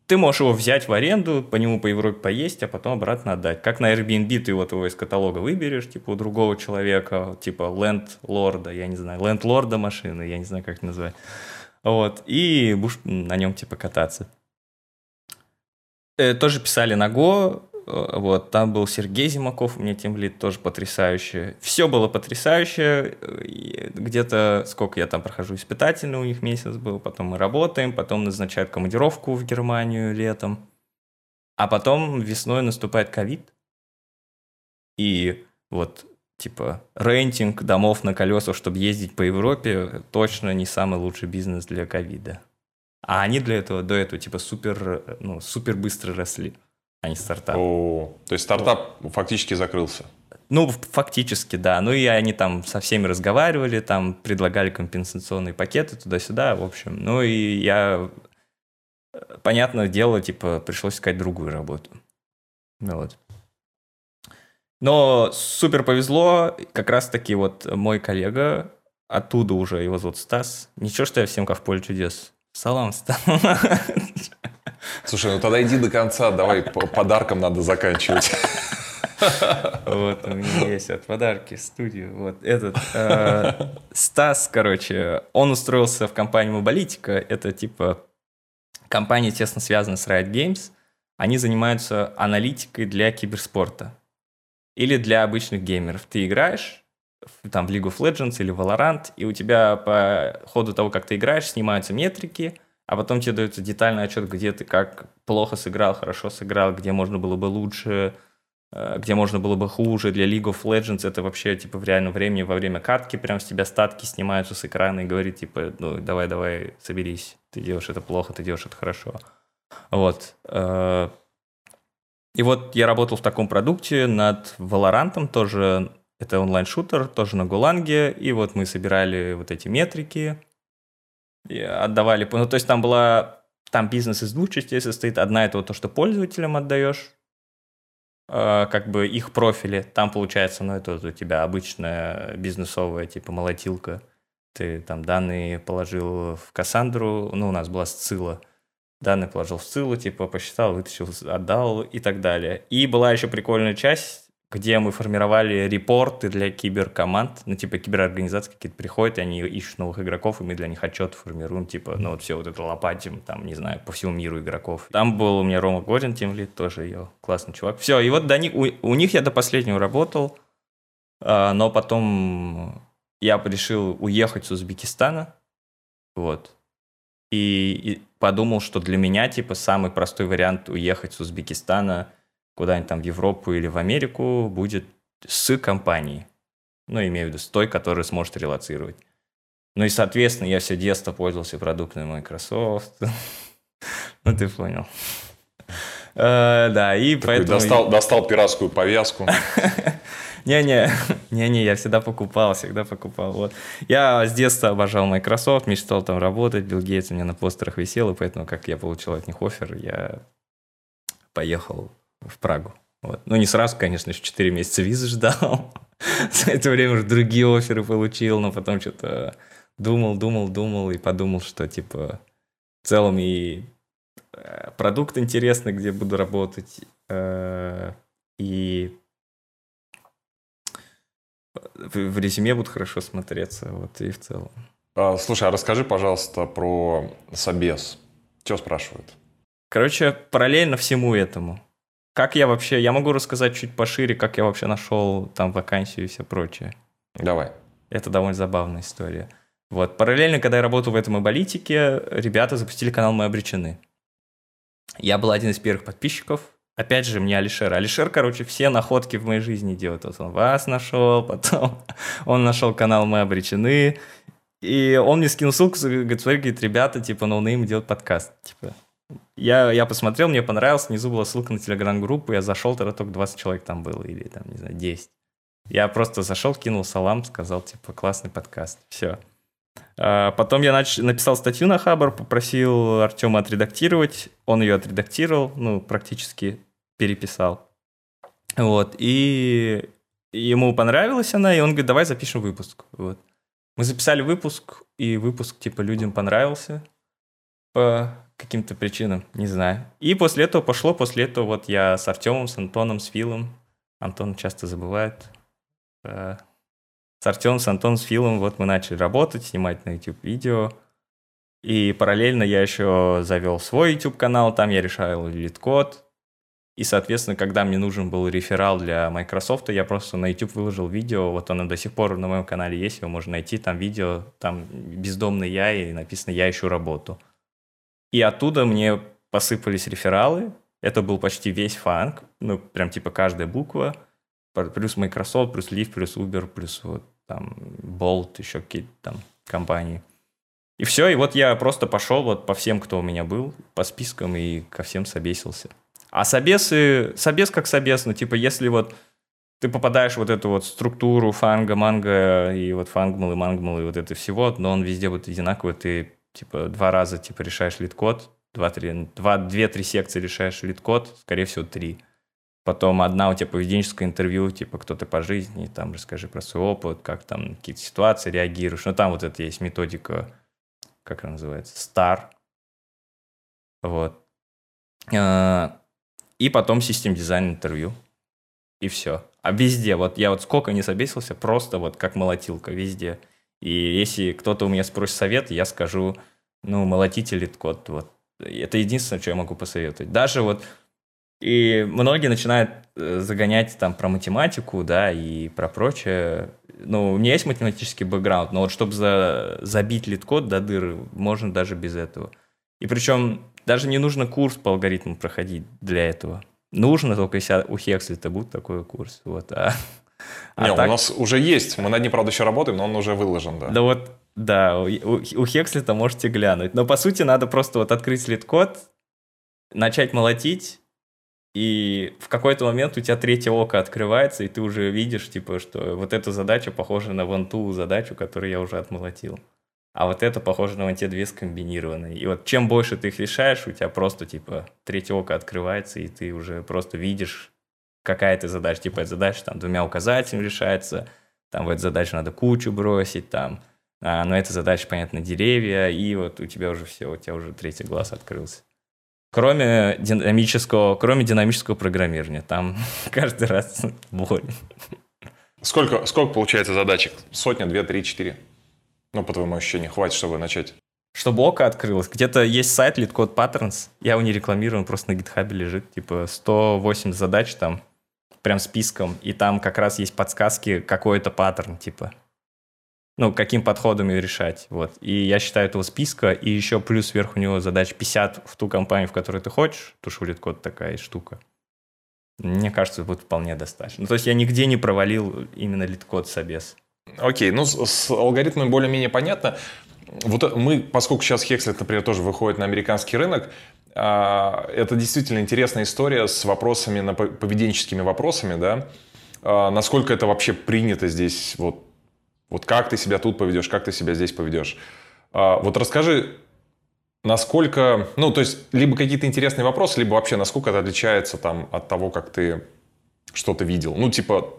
Ты можешь его взять в аренду, по нему по Европе поесть, а потом обратно отдать. Как на Airbnb ты вот его из каталога выберешь, типа у другого человека, типа лендлорда, я не знаю, лендлорда машины, я не знаю, как это назвать. Вот, и будешь на нем типа кататься. Тоже писали на Go, вот, там был Сергей Зимаков, у меня тимлид, тоже потрясающе. Все было потрясающе, где-то, сколько я там прохожу испытательно, у них месяц был, потом мы работаем, потом назначают командировку в Германию летом, а потом весной наступает ковид, и вот, типа, рентинг домов на колесах, чтобы ездить по Европе, точно не самый лучший бизнес для ковида. А они для этого, до этого, типа, супер быстро росли. Они стартап. О, то есть стартап фактически закрылся? Ну, фактически, да. Ну, и они там со всеми разговаривали, там предлагали компенсационные пакеты туда-сюда, в общем. Ну, и я, понятное дело, типа, пришлось искать другую работу. Ну, вот. Но супер повезло. Как раз-таки вот мой коллега, оттуда уже, его зовут Стас. Ничего, что я всем как в поле чудес. Салам, Стас. Слушай, ну тогда иди до конца, давай подарком надо заканчивать. Вот, у меня есть от подарки в студию. Вот этот Стас, короче, он устроился в компанию Mobalytics. Это типа компания, тесно связана с Riot Games. Они занимаются аналитикой для киберспорта. Или для обычных геймеров. Ты играешь там, в League of Legends или Valorant, и у тебя по ходу того, как ты играешь, снимаются метрики, а потом тебе дается детальный отчет, где ты как плохо сыграл, хорошо сыграл, где можно было бы лучше, где можно было бы хуже. Для League of Legends это вообще типа в реальном времени, во время катки, прям с тебя статки снимаются с экрана и говорит, типа, ну, давай, соберись, ты делаешь это плохо, ты делаешь это хорошо. Вот. И вот я работал в таком продукте над Valorant'ом тоже, это онлайн-шутер, тоже на Голанге, и вот мы собирали вот эти метрики, отдавали, ну, то есть там бизнес из двух частей состоит. Одна — это вот то, что пользователям отдаешь, как бы их профили, там получается, ну, это вот у тебя обычная бизнесовая, типа, молотилка, ты там данные положил в Кассандру, ну, у нас была Сцилла, данные положил в Сциллу, типа, посчитал, вытащил, отдал и так далее. И была еще прикольная часть, где мы формировали репорты для киберкоманд, ну, типа, киберорганизации какие-то приходят, и они ищут новых игроков, и мы для них отчет формируем, типа, ну, вот все вот это лопатим, там, не знаю, по всему миру игроков. Там был у меня Рома Горин, тимлид, тоже ее классный чувак. Все, и вот до них, у них я до последнего работал, но потом я решил уехать с Узбекистана, вот, и подумал, что для меня, типа, самый простой вариант уехать с Узбекистана куда-нибудь там в Европу или в Америку, будет с компанией. Ну, имею в виду, с той, которая сможет релоцировать. Ну и, соответственно, я все детство пользовался продуктами Microsoft. Ну, ты понял. Да, и поэтому... Достал пиратскую повязку. Не-не, я всегда покупал. Вот. Я с детства обожал Microsoft, мечтал там работать, Билл Гейтс у меня на постерах висел, и поэтому, как я получил от них оффер, я поехал в Прагу. Вот. Ну, не сразу, конечно, еще 4 месяца визы ждал. За это время уже другие офферы получил, но потом что-то думал и подумал, что, типа, в целом и продукт интересный, где буду работать, и в резюме будут хорошо смотреться, вот, и в целом. Слушай, а расскажи, пожалуйста, про собес. Чего спрашивают? Короче, параллельно всему этому. Как я вообще... Я могу рассказать чуть пошире, как я вообще нашел там вакансию и все прочее. Давай. Это довольно забавная история. Вот. Параллельно, когда я работал в этом Mobalytics, ребята запустили канал «Мы обречены». Я был один из первых подписчиков. Опять же, мне Алишер. Алишер, короче, все находки в моей жизни делает. Вот он вас нашел, потом он нашел канал «Мы обречены». И он мне скинул ссылку, говорит, смотри, говорит, ребята, типа, ноунейм делают подкаст. Типа, я посмотрел, мне понравилось, внизу была ссылка на Telegram-группу, я зашел, тогда только 20 человек там было, или там, не знаю, 10. Я просто зашел, кинул салам, сказал, типа, классный подкаст, все. Потом я написал статью на Хабр, попросил Артема отредактировать, он ее отредактировал, ну, практически переписал. Вот, и ему понравилась она, и он говорит, давай запишем выпуск. Вот. Мы записали выпуск, и выпуск, типа, людям понравился по каким-то причинам, не знаю. И после этого пошло, вот я с Артемом, с Антоном, с Филом, Антон часто забывает, с Артемом, с Антоном, с Филом, вот мы начали работать, снимать на YouTube-видео. И параллельно я еще завел свой YouTube-канал, там я решал LeetCode. И, соответственно, когда мне нужен был реферал для Microsoft, я просто на YouTube выложил видео, вот оно до сих пор на моем канале есть, его можно найти, там видео, там бездомный я, и написано «Я ищу работу». И оттуда мне посыпались рефералы, это был почти весь FANG, ну, прям типа каждая буква. Плюс Microsoft, плюс Lyft, плюс Uber, плюс вот там Bolt, еще какие-то там компании. И все, и вот я просто пошел вот по всем, кто у меня был, по спискам и ко всем собесился. А собес, ну типа если вот ты попадаешь в вот эту вот структуру фанга, манга и вот фангмал и мангмал и вот это всего, но он везде будет одинаковый, ты типа два раза типа решаешь лид-код, 2-3 секции решаешь лид-код, скорее всего 3. Потом одна у тебя поведенческое интервью, типа, кто ты по жизни, там, расскажи про свой опыт, как там какие-то ситуации реагируешь. Ну, там вот это есть методика, как она называется, STAR. Вот. И потом систем-дизайн интервью. И все. А везде, вот я вот сколько не собесился, просто вот как молотилка везде. И если кто-то у меня спросит совет, я скажу, ну, молотите лид-код. Вот. Это единственное, что я могу посоветовать. Даже вот... И многие начинают загонять там про математику, да, и про прочее. Ну, у меня есть математический бэкграунд, но вот чтобы забить лид-код до дыры, можно даже без этого. И причем даже не нужно курс по алгоритму проходить для этого. Нужно только, если у Hexlet будет такой курс. Вот. Не, так... у нас уже есть. Мы над ним, правда, еще работаем, но он уже выложен, да. Да вот, да, у Hexlet можете глянуть. Но, по сути, надо просто вот открыть лид-код, начать молотить, и в какой-то момент у тебя третье око открывается, и ты уже видишь, типа, что вот эта задача похожа на вон ту задачу, которую я уже отмолотил. А вот это похоже на вон те две скомбинированные. И вот чем больше ты их решаешь, у тебя просто, типа, третье око открывается, и ты уже просто видишь, какая это задача. Типа, эта задача там двумя указателями решается, там в эту задачу надо кучу бросить, там, но эта задача, понятно, деревья, и вот у тебя уже все, у тебя уже третий глаз открылся. Кроме динамического программирования. Там каждый раз боль. Сколько получается задачек? 100, 2, 3, 4? Ну, по твоему ощущению, хватит, чтобы начать. Чтобы око открылось. Где-то есть сайт LeetCode Patterns. Я его не рекламирую, он просто на GitHub лежит. Типа 108 задач там, прям списком. И там как раз есть подсказки, какой-то паттерн, типа. Ну, каким подходом ее решать. Вот. И я считаю этого списка, и еще плюс сверху у него задач 50 в ту компанию, в которую ты хочешь, потому что у LeetCode такая штука. Мне кажется, будет вполне достаточно. Ну, то есть я нигде не провалил именно LeetCode собес. Окей, ну с алгоритмами более-менее понятно. Вот мы, поскольку сейчас Hexlet, например, тоже выходит на американский рынок, это действительно интересная история с вопросами, поведенческими вопросами, да, насколько это вообще принято здесь, вот как ты себя тут поведешь, как ты себя здесь поведешь. Вот расскажи, насколько, ну, то есть, либо какие-то интересные вопросы, либо вообще, насколько это отличается там от того, как ты что-то видел. Ну, типа,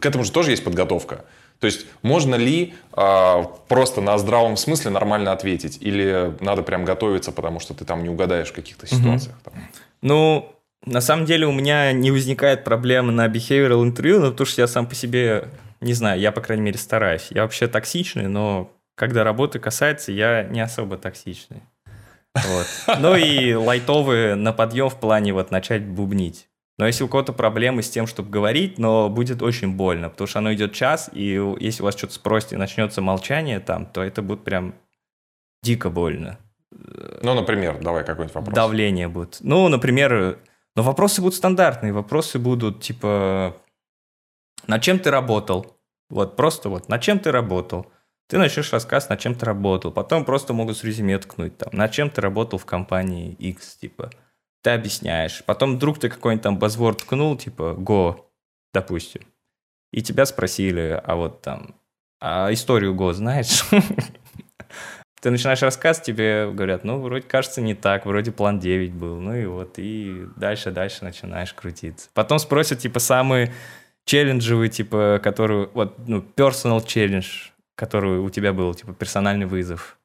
к этому же тоже есть подготовка. То есть, можно ли просто на здравом смысле нормально ответить? Или надо прям готовиться, потому что ты там не угадаешь в каких-то ситуациях? Там? Ну, на самом деле, у меня не возникает проблемы на behavioral интервью, но потому что я сам по себе, не знаю, я, по крайней мере, стараюсь. Я вообще токсичный, но когда работы касается, я не особо токсичный. Вот. Ну и лайтовые на подъем в плане вот начать бубнить. Но если у кого-то проблемы с тем, чтобы говорить, но будет очень больно, потому что оно идет час, и если у вас что-то спросят и начнется молчание там, то это будет прям дико больно. Ну, например, давай какой-нибудь вопрос. Давление будет. Ну, например, но вопросы будут стандартные, вопросы будут типа «На чем ты работал?» Вот просто вот «На чем ты работал?» Ты начнешь рассказ, на чем ты работал. Потом просто могут с резюме ткнуть там, на чем ты работал в компании X, типа. Ты объясняешь. Потом вдруг ты какой-нибудь там базворд ткнул, типа Go, допустим. И тебя спросили, а вот там, а историю Go знаешь? Ты начинаешь рассказ, тебе говорят, ну, вроде кажется не так, вроде план 9 был. Ну и вот, и дальше начинаешь крутиться. Потом спросят, типа, самые челленджевые, типа, которые, вот, ну, personal challenge, который у тебя был, типа, персональный вызов.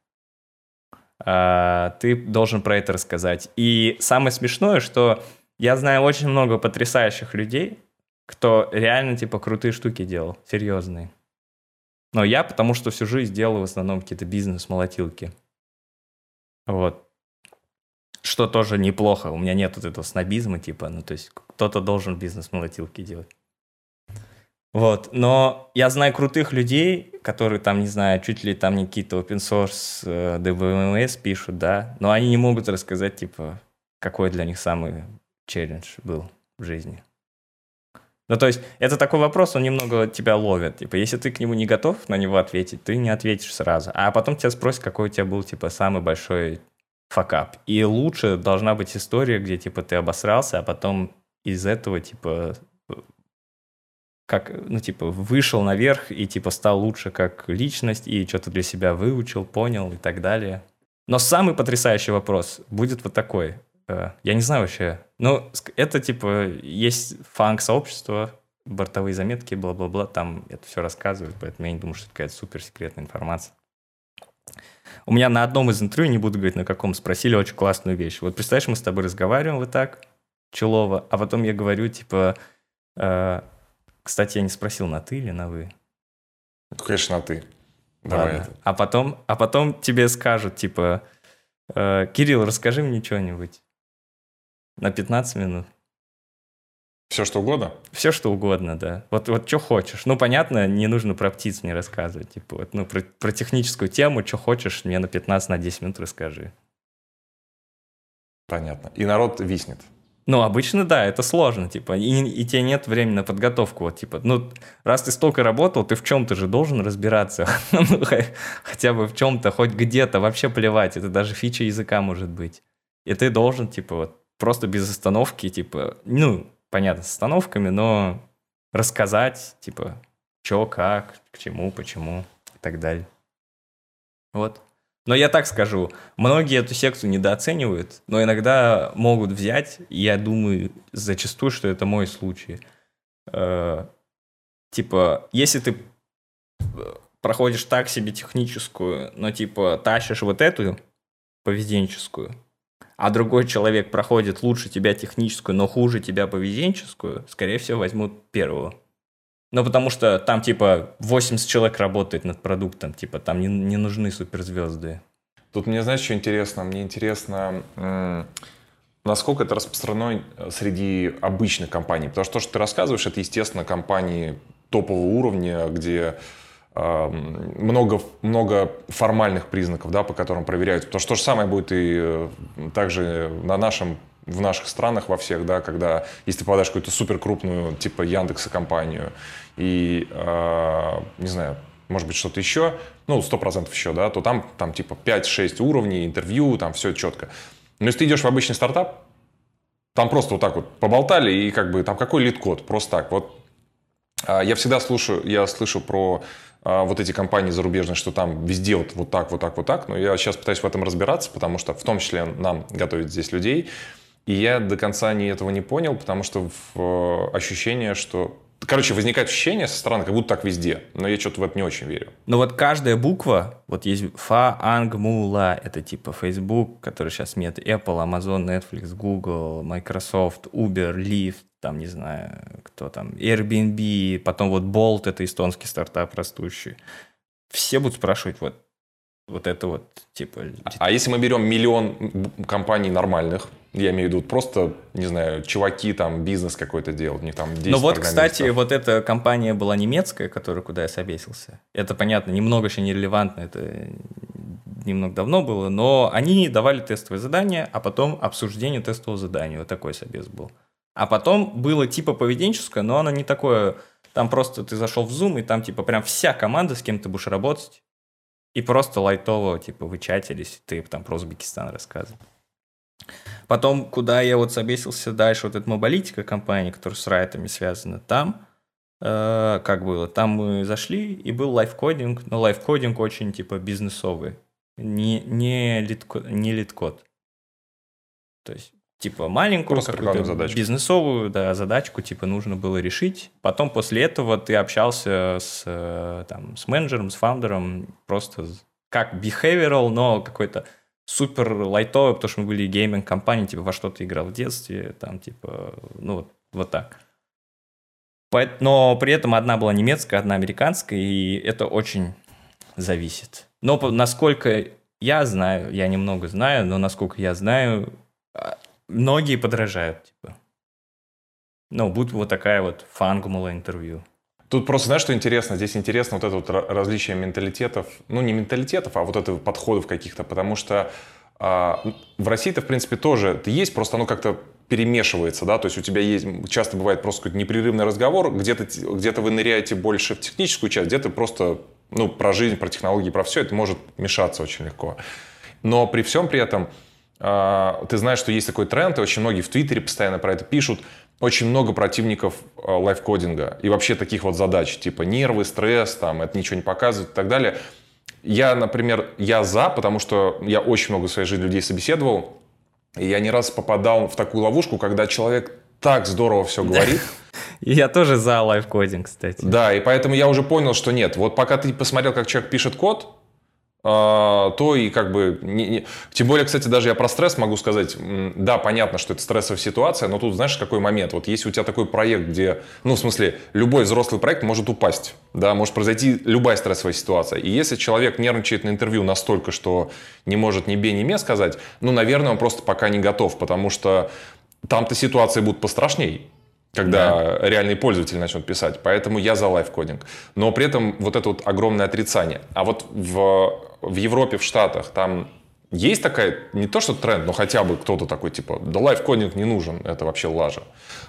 Ты должен про это рассказать. И самое смешное, что я знаю очень много потрясающих людей, кто реально, типа, крутые штуки делал, серьезные. Но я, потому что всю жизнь делал в основном какие-то бизнес-молотилки. Вот. Что тоже неплохо. У меня нет вот этого снобизма, типа, ну, то есть кто-то должен бизнес-молотилки делать. Вот, но я знаю крутых людей, которые там, не знаю, чуть ли там не какие-то open source DBMS пишут, да, но они не могут рассказать, типа, какой для них самый челлендж был в жизни. Ну, то есть, это такой вопрос, он немного тебя ловит, типа, если ты к нему не готов на него ответить, ты не ответишь сразу, а потом тебя спросят, какой у тебя был, типа, самый большой факап. И лучше должна быть история, где, типа, ты обосрался, а потом из этого, типа... как, ну, типа, вышел наверх и, типа, стал лучше как личность и что-то для себя выучил, понял и так далее. Но самый потрясающий вопрос будет вот такой. Я не знаю вообще. Ну, это, типа, есть FANG-сообщество, бортовые заметки, бла-бла-бла, там это все рассказывают, поэтому я не думаю, что это какая-то суперсекретная информация. У меня на одном из интервью, не буду говорить на каком, спросили очень классную вещь. Вот, представляешь, мы с тобой разговариваем вот так, челово, а потом я говорю, типа... Кстати, я не спросил, на ты или на вы. Конечно, на ты. Давай это. А потом тебе скажут, типа, Кирилл, расскажи мне что-нибудь. На 15 минут. Все, что угодно? Все, что угодно, да. Вот что хочешь. Ну, понятно, не нужно про птиц мне рассказывать. Типа, вот, ну, про техническую тему, что хочешь, мне на 15, на 10 минут расскажи. Понятно. И народ виснет. Ну, обычно, да, это сложно, типа, и тебе нет времени на подготовку, вот, типа, ну, раз ты столько работал, ты в чем-то же должен разбираться, хотя бы в чем-то, хоть где-то, вообще плевать, это даже фича языка может быть, и ты должен, типа, вот, просто без остановки, типа, ну, понятно, с остановками, но рассказать, типа, что, как, к чему, почему и так далее, вот. Но я так скажу, многие эту секцию недооценивают, но иногда могут взять, я думаю, зачастую, что это мой случай. Типа, если ты проходишь так себе техническую, но типа тащишь вот эту поведенческую, а другой человек проходит лучше тебя техническую, но хуже тебя поведенческую, скорее всего, возьмут первую. Ну, потому что там, типа, 80 человек работает над продуктом, типа, там не нужны суперзвезды. Тут мне, знаешь, что интересно? Мне интересно, насколько это распространено среди обычных компаний. Потому что то, что ты рассказываешь, это, естественно, компании топового уровня, где много формальных признаков, да, по которым проверяют. Потому что то же самое будет и также в наших странах во всех, да, когда, если ты попадаешь в какую-то суперкрупную, типа Яндекса компанию и, не знаю, может быть, что-то еще, ну, 100% еще, да, то там типа 5-6 уровней, интервью, там все четко. Но если ты идешь в обычный стартап, там просто вот так вот поболтали и как бы там какой LeetCode, просто так вот. Я всегда слышу про вот эти компании зарубежные, что там везде вот так. Но я сейчас пытаюсь в этом разбираться, потому что в том числе нам готовят здесь людей. И я до конца этого не понял, потому что ощущение, что... Короче, возникает ощущение со стороны, как будто так везде. Но я что-то в это не очень верю. Но вот каждая буква, вот есть FANG, это типа Facebook, который сейчас нет, Apple, Amazon, Netflix, Google, Microsoft, Uber, Lyft, там, не знаю, кто там, Airbnb, потом вот Bolt, это эстонский стартап растущий. Все будут спрашивать вот это вот, типа... А если мы берем миллион компаний нормальных, я имею в виду просто, не знаю, чуваки там бизнес какой-то делают, у них там 10 организмов. Ну вот, кстати, вот эта компания была немецкая, которая, куда я собесился. Это, понятно, немного еще нерелевантно, это немного давно было, но они давали тестовые задания, а потом обсуждение тестового задания, вот такой собес был. А потом было типа поведенческое, но оно не такое, там просто ты зашел в Zoom, и там типа прям вся команда, с кем ты будешь работать, и просто лайтово, типа, вы чатились, ты там про Узбекистан рассказывал. Потом, куда я вот собесился дальше, вот эта Mobalytics компания, которая с райтами связана, там, как было, там мы зашли, и был лайфкодинг, но лайфкодинг очень, типа, бизнесовый, не LeetCode. То есть, типа, маленькую какую-то бизнесовую задачку, типа, нужно было решить. Потом после этого ты общался с менеджером, с фаундером, просто как behavioral, но какой-то супер лайтовый, потому что мы были гейминг-компанией, типа, во что ты играл в детстве, там, типа, ну, вот так. Но при этом одна была немецкая, одна американская, и это очень зависит. Но насколько я знаю, я немного знаю, но насколько я знаю... Многие подражают, типа. Ну, будет вот такая вот фангмула интервью. Тут просто, знаешь, что интересно? Здесь интересно вот это вот различие менталитетов. Ну, не менталитетов, а вот это подходов каких-то. Потому что в России-то, в принципе, тоже это есть, просто оно как-то перемешивается, да? То есть у тебя есть, часто бывает просто какой-то непрерывный разговор, где-то вы ныряете больше в техническую часть, где-то просто, ну, про жизнь, про технологии, про все. Это может мешаться очень легко. Но при всем при этом... Ты знаешь, что есть такой тренд, и очень многие в Твиттере постоянно про это пишут. Очень много противников лайфкодинга и вообще таких вот задач, типа нервы, стресс, там, это ничего не показывает и так далее. Я, например, за, потому что я очень много в своей жизни людей собеседовал, и я не раз попадал в такую ловушку, когда человек так здорово все говорит. Я тоже за лайфкодинг, кстати. Да, и поэтому я уже понял, что нет. Вот пока ты посмотрел, как человек пишет код, то и как бы... Тем более, кстати, даже я про стресс могу сказать. Да, понятно, что это стрессовая ситуация, но тут знаешь, какой момент? Вот если у тебя такой проект, где... Ну, в смысле, любой взрослый проект может упасть. Да, может произойти любая стрессовая ситуация. И если человек нервничает на интервью настолько, что не может ни бе, ни ме сказать, ну, наверное, он просто пока не готов, потому что там-то ситуации будут пострашней, когда реальный пользователь начнет писать. Поэтому я за лайфкодинг. Но при этом вот это вот огромное отрицание. А вот в Европе, в Штатах, там есть такая, не то что тренд, но хотя бы кто-то такой, типа, да лайфкодинг не нужен, это вообще лажа.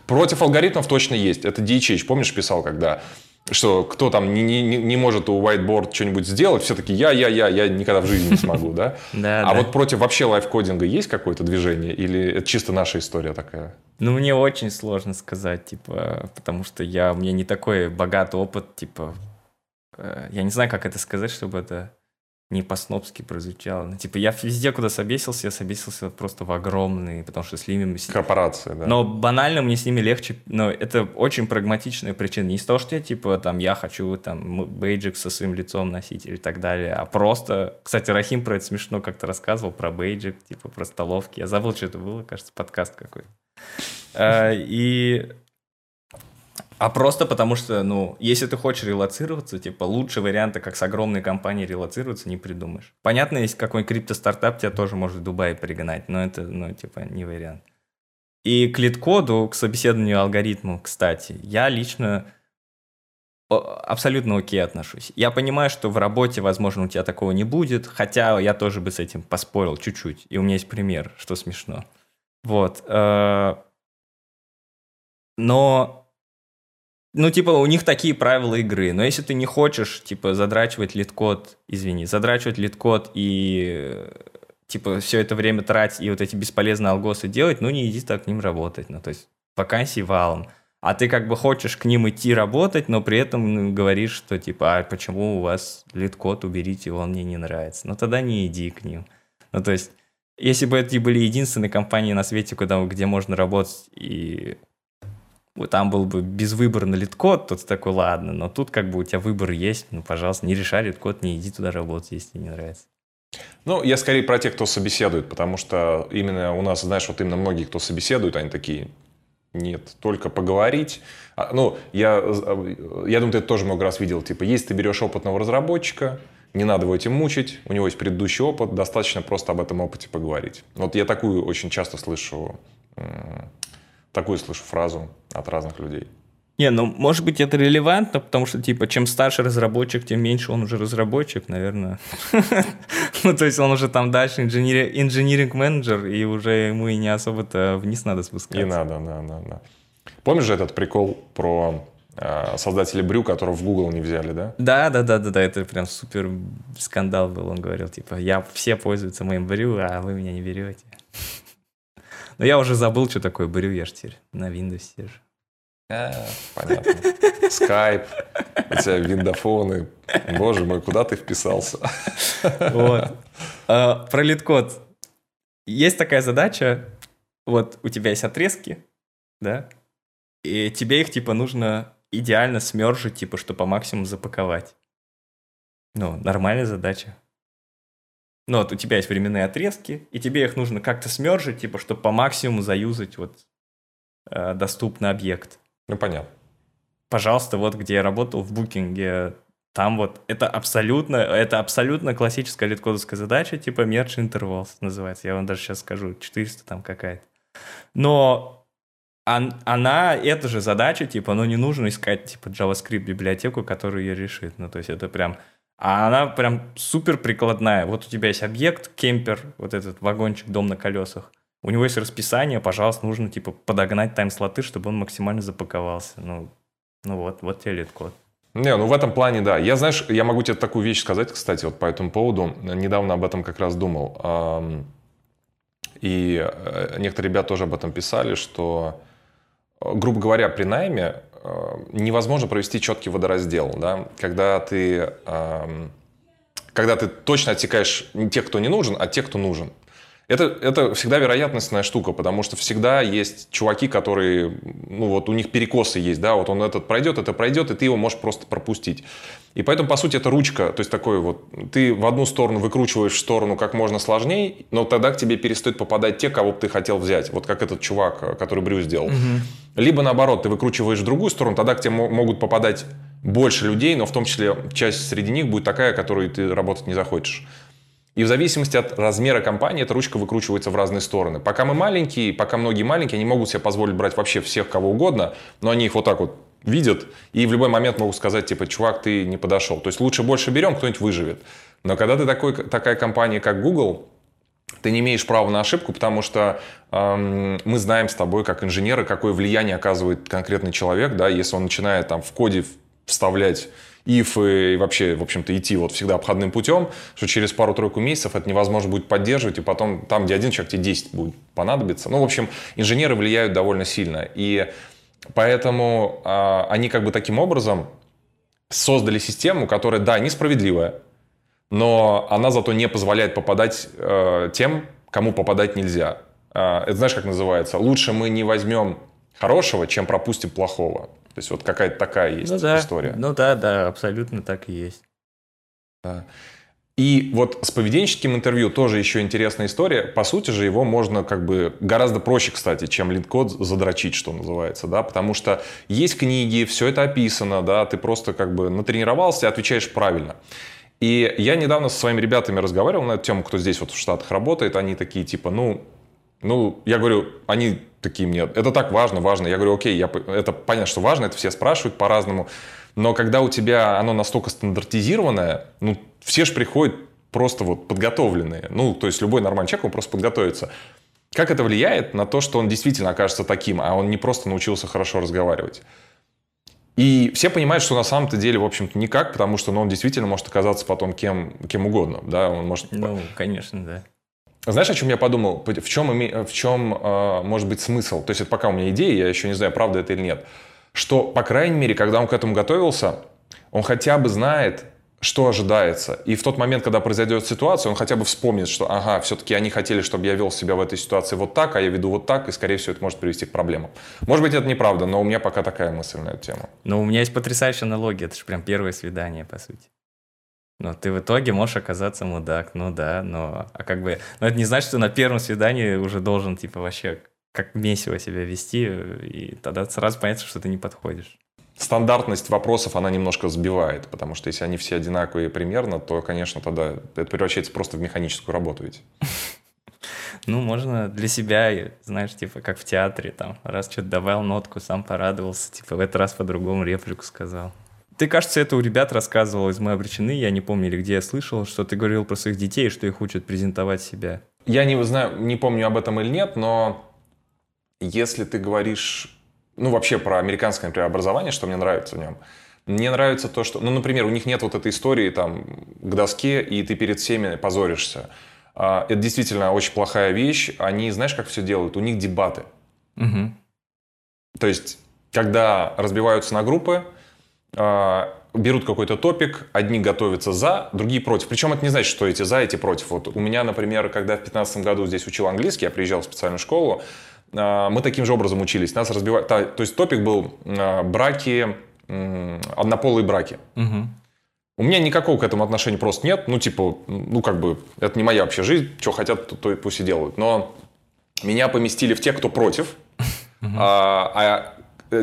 Против алгоритмов точно есть. Это DHH, помнишь, писал, когда, что кто там не может у whiteboard что-нибудь сделать, все-таки я никогда в жизни не смогу, да? А вот против вообще лайфкодинга есть какое-то движение? Или это чисто наша история такая? Ну, мне очень сложно сказать, типа, потому что у меня не такой богатый опыт, типа, я не знаю, как это сказать, чтобы это... не по-снобски прозвучало. Ну, типа, я везде, куда собесился, я собесился просто в огромные, потому что с ними... Корпорации, да. Но банально мне с ними легче... Но это очень прагматичная причина. Не из того, что я, типа, там, я хочу, там, бейджик со своим лицом носить или так далее, а просто... Кстати, Рахим про это смешно как-то рассказывал, про бейджик, типа, про столовки. Я забыл, что это было, кажется, подкаст какой-то. А просто потому что, ну, если ты хочешь релоцироваться, типа, лучше варианта, как с огромной компанией релоцироваться, не придумаешь. Понятно, если какой-нибудь крипто-стартап тебя тоже может в Дубае пригнать, но это, ну, типа, не вариант. И к лид-коду, к собеседованию алгоритму, кстати, я лично абсолютно окей отношусь. Я понимаю, что в работе, возможно, у тебя такого не будет, хотя я тоже бы с этим поспорил чуть-чуть, и у меня есть пример, что смешно. Вот. Но... Ну, типа, у них такие правила игры. Но если ты не хочешь, типа, задрачивать лид-код и, типа, все это время тратить и вот эти бесполезные алгосы делать, ну, не иди так к ним работать. Ну, то есть, вакансий валом. А ты как бы хочешь к ним идти работать, но при этом говоришь, что типа, а почему у вас LeetCode, уберите, он мне не нравится. Ну тогда не иди к ним. Ну то есть, если бы это были единственные компании на свете, куда, где можно работать, и там был бы без выбора на LeetCode, то ты такой, ладно, но тут как бы у тебя выбор есть, ну пожалуйста, не решай LeetCode, не иди туда работать, если тебе не нравится. Ну, я скорее про тех, кто собеседует, потому что именно у нас, знаешь, вот именно многие, кто собеседует, они такие... Нет, только поговорить. Ну, я думаю, ты это тоже много раз видел. Типа, если ты берешь опытного разработчика, не надо его этим мучить, у него есть предыдущий опыт, достаточно просто об этом опыте поговорить. Вот я такую очень часто слышу, такую слышу фразу от разных людей. Не, ну, может быть, это релевантно, потому что, типа, чем старше разработчик, тем меньше он уже разработчик, наверное. Ну, то есть он уже там дальше инжиниринг-менеджер, и уже ему и не особо-то вниз надо спускаться. Не надо, да. Помнишь же этот прикол про создателя брю, которого в Google не взяли, да? Да, это прям супер скандал был. Он говорил, типа, я все пользуются моим брю, а вы меня не берете. Но я уже забыл, что такое брю, я же теперь на Windows сижу. Понятно. Скайп, у тебя виндофоны. Боже мой, куда ты вписался? Вот. Про LeetCode. Есть такая задача, вот у тебя есть отрезки, да, и тебе их, типа, нужно идеально смержить, типа, чтобы по максимуму запаковать. Ну, нормальная задача. Ну, вот у тебя есть временные отрезки, и тебе их нужно как-то смержить, типа, чтобы по максимуму заюзать вот доступный объект. Ну, понятно. Пожалуйста, вот где я работал в букинге, там вот это абсолютно классическая литкодовская задача, типа merge intervals называется. Я вам даже сейчас скажу, 400 там какая-то. Но она, эта же задача, типа, ну не нужно искать, типа, JavaScript библиотеку, которую ее решит. Ну, то есть это прям... А она прям супер прикладная. Вот у тебя есть объект, кемпер, вот этот вагончик, дом на колесах. У него есть расписание, пожалуйста, нужно, типа, подогнать тайм-слоты, чтобы он максимально запаковался. Ну вот тебе LeetCode. Не, ну в этом плане, да. Я, знаешь, я могу тебе такую вещь сказать, кстати, вот по этому поводу. Недавно об этом как раз думал. И некоторые ребята тоже об этом писали, что, грубо говоря, при найме невозможно провести четкий водораздел, да, когда ты точно отсекаешь не тех, кто не нужен, а тех, кто нужен. Это всегда вероятностная штука, потому что всегда есть чуваки, которые, ну вот у них перекосы есть, да, вот он этот пройдет, это пройдет, и ты его можешь просто пропустить. И поэтому, по сути, это ручка, то есть такой вот, ты в одну сторону выкручиваешь в сторону как можно сложнее, но тогда к тебе перестают попадать те, кого бы ты хотел взять, вот как этот чувак, который брю сделал. Угу. Либо наоборот, ты выкручиваешь в другую сторону, тогда к тебе могут попадать больше людей, но в том числе часть среди них будет такая, которой ты работать не захочешь. И в зависимости от размера компании эта ручка выкручивается в разные стороны. Пока мы маленькие, пока многие маленькие, они могут себе позволить брать вообще всех, кого угодно, но они их вот так вот видят и в любой момент могут сказать, типа, чувак, ты не подошел. То есть лучше больше берем, кто-нибудь выживет. Но когда ты такая компания, как Google, ты не имеешь права на ошибку, потому что мы знаем с тобой, как инженеры, какое влияние оказывает конкретный человек, да, если он начинает там в коде вставлять ифы и вообще, в общем-то, идти вот всегда обходным путем, что через пару-тройку месяцев это невозможно будет поддерживать, и потом там, где один человек, тебе 10 будет понадобиться. Ну, в общем, инженеры влияют довольно сильно, и поэтому они как бы таким образом создали систему, которая, да, несправедливая, но она зато не позволяет попадать тем, кому попадать нельзя. Это знаешь, как называется? Лучше мы не возьмем хорошего, чем пропустим плохого. То есть вот какая-то такая есть история. Ну да, абсолютно так и есть. Да. И вот с поведенческим интервью тоже еще интересная история. По сути же его можно как бы гораздо проще, кстати, чем LeetCode задрочить, что называется, да, потому что есть книги, все это описано, да, ты просто как бы натренировался и отвечаешь правильно. И я недавно со своими ребятами разговаривал на эту тему, кто здесь вот в Штатах работает, они такие типа, ну, я говорю, они такие мне, это так важно. Я говорю, окей, это понятно, что важно, это все спрашивают по-разному. Но когда у тебя оно настолько стандартизированное, ну, все же приходят просто вот подготовленные. Ну, то есть любой нормальный человек, он просто подготовится. Как это влияет на то, что он действительно окажется таким, а он не просто научился хорошо разговаривать? И все понимают, что на самом-то деле, в общем-то, никак, потому что он действительно может оказаться потом кем угодно, да? Он может... Ну, конечно, да. Знаешь, о чем я подумал? В чем может быть смысл? То есть это пока у меня идея, я еще не знаю, правда это или нет. что, по крайней мере, когда он к этому готовился, он хотя бы знает, что ожидается. И в тот момент, когда произойдет ситуация, он хотя бы вспомнит, что ага, все-таки они хотели, чтобы я вел себя в этой ситуации вот так, а я веду вот так, и, скорее всего, это может привести к проблемам. Может быть, это неправда, но у меня пока такая мысль на эту тему. Но у меня есть потрясающая аналогия, это же прям первое свидание, по сути. Но ты в итоге можешь оказаться мудак, ну да, но... А как бы... Но это не значит, что на первом свидании уже должен, типа, вообще как месиво себя вести, и тогда сразу понятно, что ты не подходишь. Стандартность вопросов, она немножко сбивает, потому что если они все одинаковые примерно, то, конечно, тогда это превращается просто в механическую работу ведь. Ну, можно для себя, знаешь, типа, как в театре, там, раз что-то добавил нотку, сам порадовался, типа, в этот раз по-другому реплику сказал. Ты, кажется, это у ребят рассказывал из «Мы обречены», я не помню, или где я слышал, что ты говорил про своих детей, что их учат презентовать себя. Я не знаю, не помню, об этом или нет, но если ты говоришь... Ну, вообще про американское, например, образование, что мне нравится в нем. Мне нравится то, что... Ну, например, у них нет вот этой истории там к доске, и ты перед всеми позоришься. Это действительно очень плохая вещь. Они, знаешь, как все делают? У них дебаты. Угу. То есть, когда разбиваются на группы, берут какой-то топик, одни готовятся за, другие против. Причем это не значит, что эти за, эти против. Вот у меня, например, когда в 2015 году здесь учил английский, я приезжал в специальную школу, мы таким же образом учились. Нас разбивали... То есть топик был браки, однополые браки. Угу. У меня никакого к этому отношения просто нет. Ну, типа, ну, как бы, это не моя вообще жизнь. Что хотят, то и пусть и делают. Но меня поместили в тех, кто против, угу. а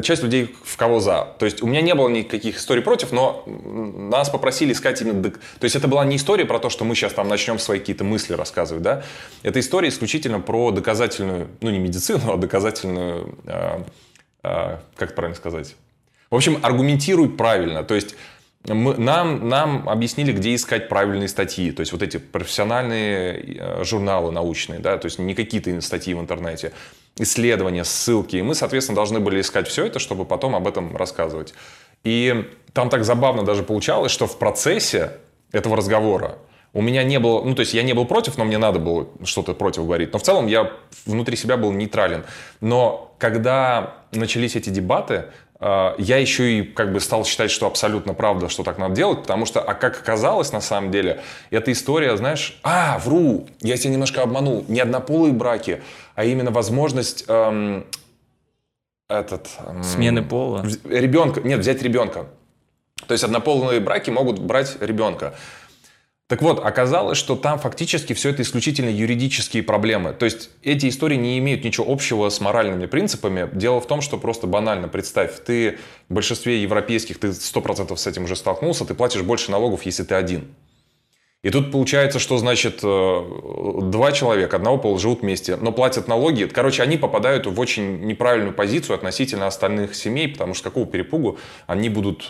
часть людей в кого за. То есть у меня не было никаких историй против, но нас попросили искать именно... То есть это была не история про то, что мы сейчас там начнем свои какие-то мысли рассказывать, да? Это история исключительно про доказательную, ну не медицину, а доказательную... как это правильно сказать? В общем, аргументируй правильно. То есть нам объяснили, где искать правильные статьи. То есть вот эти профессиональные журналы научные, да? То есть не какие-то статьи в интернете. Исследования, ссылки. И мы, соответственно, должны были искать все это, чтобы потом об этом рассказывать. И там так забавно даже получалось, что в процессе этого разговора у меня не было... Ну, то есть я не был против, но мне надо было что-то против говорить. Но в целом я внутри себя был нейтрален. Но когда начались эти дебаты, я еще и как бы стал считать, что абсолютно правда, что так надо делать, потому что, а как оказалось на самом деле, эта история, знаешь, вру, я тебя немножко обманул, не однополые браки, а именно возможность смены пола? Ребенка, нет, взять ребенка. То есть однополые браки могут брать ребенка. Так вот, оказалось, что там фактически все это исключительно юридические проблемы. То есть эти истории не имеют ничего общего с моральными принципами. Дело в том, что просто банально, представь, ты в большинстве европейских, ты 100% с этим уже столкнулся, ты платишь больше налогов, если ты один. И тут получается, что значит два человека одного пола живут вместе, но платят налоги. Короче, они попадают в очень неправильную позицию относительно остальных семей, потому что с какого перепугу они будут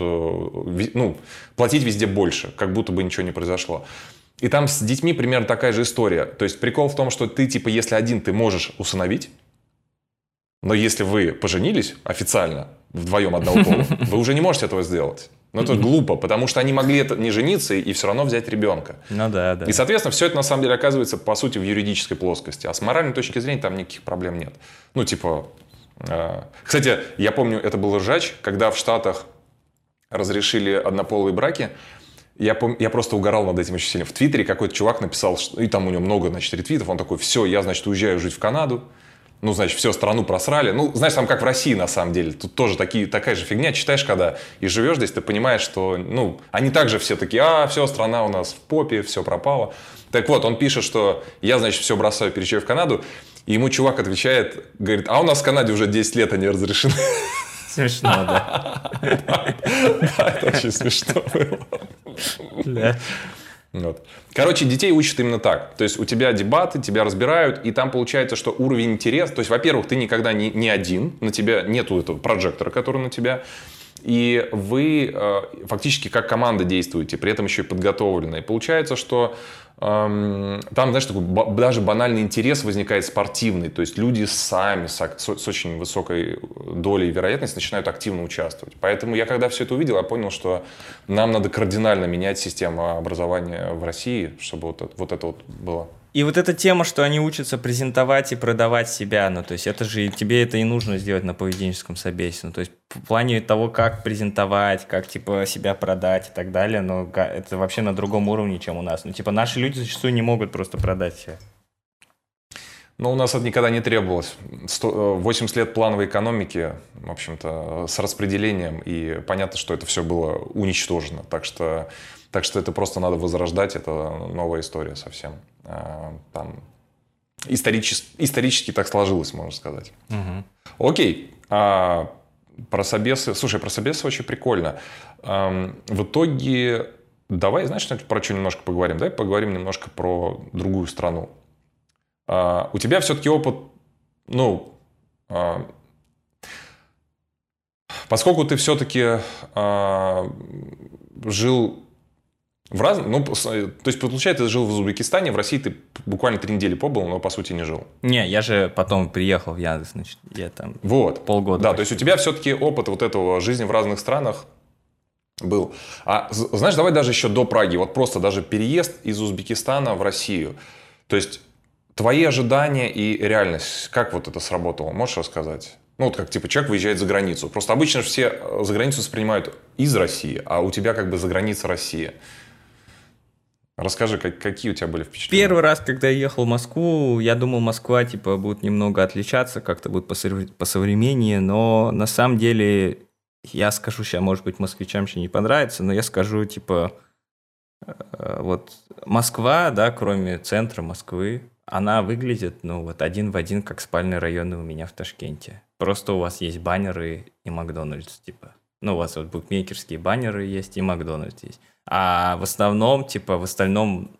платить везде больше, как будто бы ничего не произошло. И там с детьми примерно такая же история. То есть прикол в том, что ты типа если один, ты можешь усыновить, но если вы поженились официально вдвоем одного пола, вы уже не можете этого сделать. Но это глупо, потому что они могли не жениться и все равно взять ребенка. Ну да, да. И, соответственно, все это на самом деле оказывается, по сути, в юридической плоскости. А с моральной точки зрения там никаких проблем нет. Ну, типа... Кстати, я помню, это был ржач, когда в Штатах разрешили однополые браки. Я просто угорал над этим очень сильно. В Твиттере какой-то чувак написал, и там у него много, значит, ретвитов. Он такой, все, я, значит, уезжаю жить в Канаду. Ну, значит, всю страну просрали. Ну, знаешь, там как в России, на самом деле. Тут тоже такая же фигня. Читаешь, когда и живешь здесь, ты понимаешь, что... Ну, они также все такие, все, страна у нас в попе, все пропало. Так вот, он пишет, что я, значит, все бросаю, переезжаю в Канаду. И ему чувак отвечает, говорит, у нас в Канаде уже 10 лет они разрешены. Смешно, да. Да, это очень смешно было. Вот. Короче, детей учат именно так. То есть у тебя дебаты, тебя разбирают, и там получается, что уровень интереса... То есть, во-первых, ты никогда не один, на тебя нету этого прожектора, который на тебя... И вы фактически как команда действуете, при этом еще и подготовлены. И получается, что там, знаешь, такой даже банальный интерес возникает спортивный. То есть люди сами с очень высокой долей вероятности начинают активно участвовать. Поэтому я, когда все это увидел, я понял, что нам надо кардинально менять систему образования в России, чтобы вот это вот было. И вот эта тема, что они учатся презентовать и продавать себя, ну, то есть это же тебе это и нужно сделать на поведенческом собесе, ну, то есть в плане того, как презентовать, как, типа, себя продать и так далее, но это вообще на другом уровне, чем у нас. Ну, типа, наши люди зачастую не могут просто продать себя. Но у нас это никогда не требовалось. 80 лет плановой экономики, в общем-то, с распределением, и понятно, что это все было уничтожено. Так что это просто надо возрождать, это новая история совсем. Там исторически так сложилось, можно сказать. Угу. Окей. Про собесы. Слушай, про собесы очень прикольно. В итоге, давай, знаешь, про что немножко поговорим? Давай поговорим немножко про другую страну. У тебя все-таки опыт, ну, поскольку ты все-таки жил в разных, ну, то есть, получается, ты жил в Узбекистане, в России ты буквально 3 недели побыл, но, по сути, не жил. Не, я же потом приехал в Яндекс, значит, я там вот. Полгода. Да, почти. То есть, у тебя все-таки опыт вот этого жизни в разных странах был. А, знаешь, давай даже еще до Праги, вот просто даже переезд из Узбекистана в Россию, то есть... Твои ожидания и реальность, как вот это сработало, можешь рассказать? Ну, вот как, типа, человек выезжает за границу. Просто обычно все за границу воспринимают из России, а у тебя как бы за граница России. Расскажи, какие у тебя были впечатления? Первый раз, когда я ехал в Москву, я думал, Москва, типа, будет немного отличаться, как-то будет посовременнее, но на самом деле, я скажу сейчас, может быть, москвичам еще не понравится, но я скажу, типа, вот Москва, да, кроме центра Москвы, она выглядит, ну, вот один в один, как спальные районы у меня в Ташкенте. Просто у вас есть баннеры и Макдональдс, типа. Ну, у вас вот букмекерские баннеры есть и Макдональдс есть. А в основном, типа, в остальном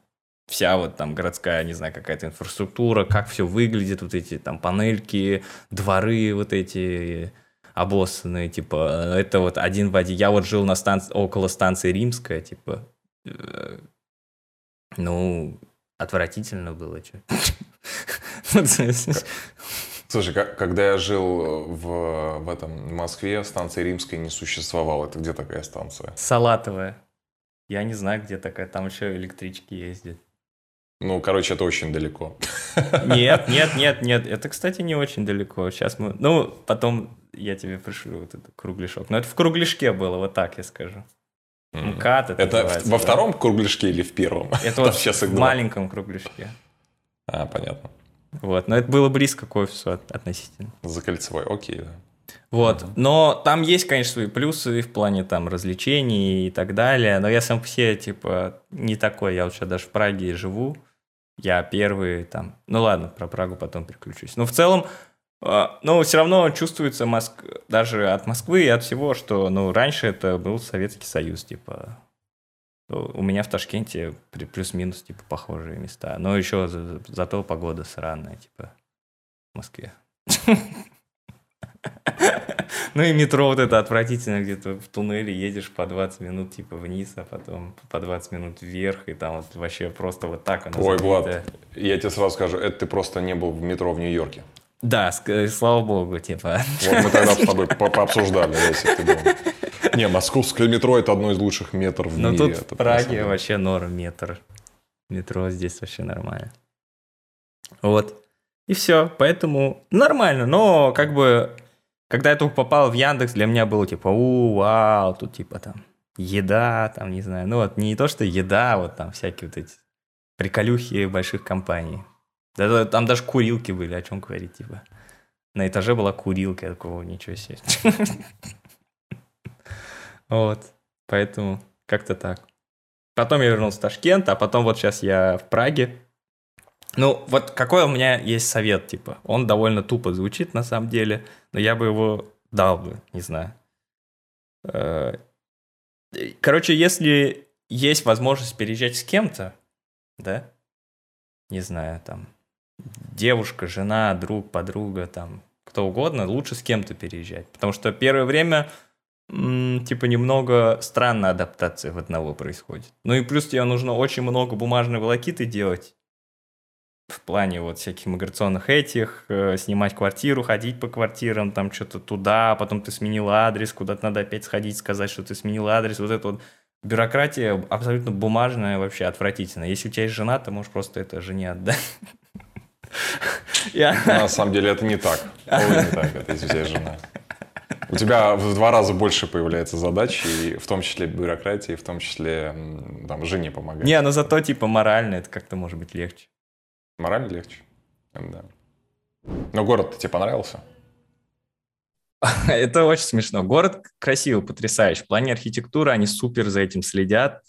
вся вот там городская, не знаю, какая-то инфраструктура, как все выглядит, вот эти там панельки, дворы вот эти обоссанные, типа, это вот один в один. Я вот жил на около станции Римская, типа, ну... Отвратительно было, что? Слушай, когда я жил в этом Москве, станции Римской не существовало. Это где такая станция? Салатовая. Я не знаю, где такая. Там еще электрички ездят. Ну, короче, это очень далеко. Нет. Это, кстати, не очень далеко. Сейчас мы... Ну, потом я тебе пришлю вот этот кругляшок. Но это в кругляшке было, вот так я скажу. МКАД это во втором кругляшке или в первом? Это вот в маленьком кругляшке. А, понятно. Вот, но это было близко к офису относительно. За Кольцевой, окей, да. Вот, но там есть, конечно, свои плюсы в плане там развлечений и так далее, но я сам по себе, типа, не такой, я вот сейчас даже в Праге живу, я первый там, ну ладно, про Прагу потом переключусь, но в целом, но все равно чувствуется даже от Москвы и от всего, что, ну, раньше это был Советский Союз, типа. У меня в Ташкенте плюс-минус, типа, похожие места. Но еще зато погода сраная, типа, в Москве. Ну и метро вот это отвратительно, где-то в туннеле едешь по 20 минут типа вниз, а потом по 20 минут вверх, и там вот вообще просто вот так оно. Ой, Влад, я тебе сразу скажу, это ты просто не был в метро в Нью-Йорке. Да, слава богу, типа. Вот мы тогда с тобой пообсуждали, если ты думал. Не, московское метро – это одно из лучших метров в мире. Но тут в Праге вообще норм метр. Метро здесь вообще нормально. Вот. И все. Поэтому нормально. Но как бы, когда я только попал в Яндекс, для меня было типа, вау, тут типа там еда, там не знаю. Ну вот не то, что еда, вот там всякие вот эти приколюхи больших компаний. Да, там даже курилки были, о чем говорить, типа. На этаже была курилка, я такого, ничего себе. Вот, поэтому как-то так. Потом я вернулся в Ташкент, а потом вот сейчас я в Праге. Ну, вот какой у меня есть совет, типа. Он довольно тупо звучит, на самом деле, но я бы его дал бы, не знаю. Короче, если есть возможность переезжать с кем-то, да, не знаю, там, девушка, жена, друг, подруга, там, кто угодно, лучше с кем-то переезжать. Потому что первое время, типа, немного странная адаптация в одного происходит. Ну и плюс тебе нужно очень много бумажной волокиты делать в плане вот всяких миграционных этих, снимать квартиру, ходить по квартирам, там, что-то туда, потом ты сменил адрес, куда-то надо опять сходить, сказать, что ты сменил адрес, вот это вот. Бюрократия абсолютно бумажная, вообще отвратительная. Если у тебя есть жена, ты можешь просто это жене отдать. На самом деле это не так. Это если у тебя есть жена. У тебя в 2 раза больше появляется задач, и в том числе бюрократии, в том числе там, жене помогает. Не, но зато типа морально это как-то может быть легче. Морально легче? Да. Но город-то тебе понравился? Это очень смешно. Город красивый, потрясающий. В плане архитектуры они супер за этим следят.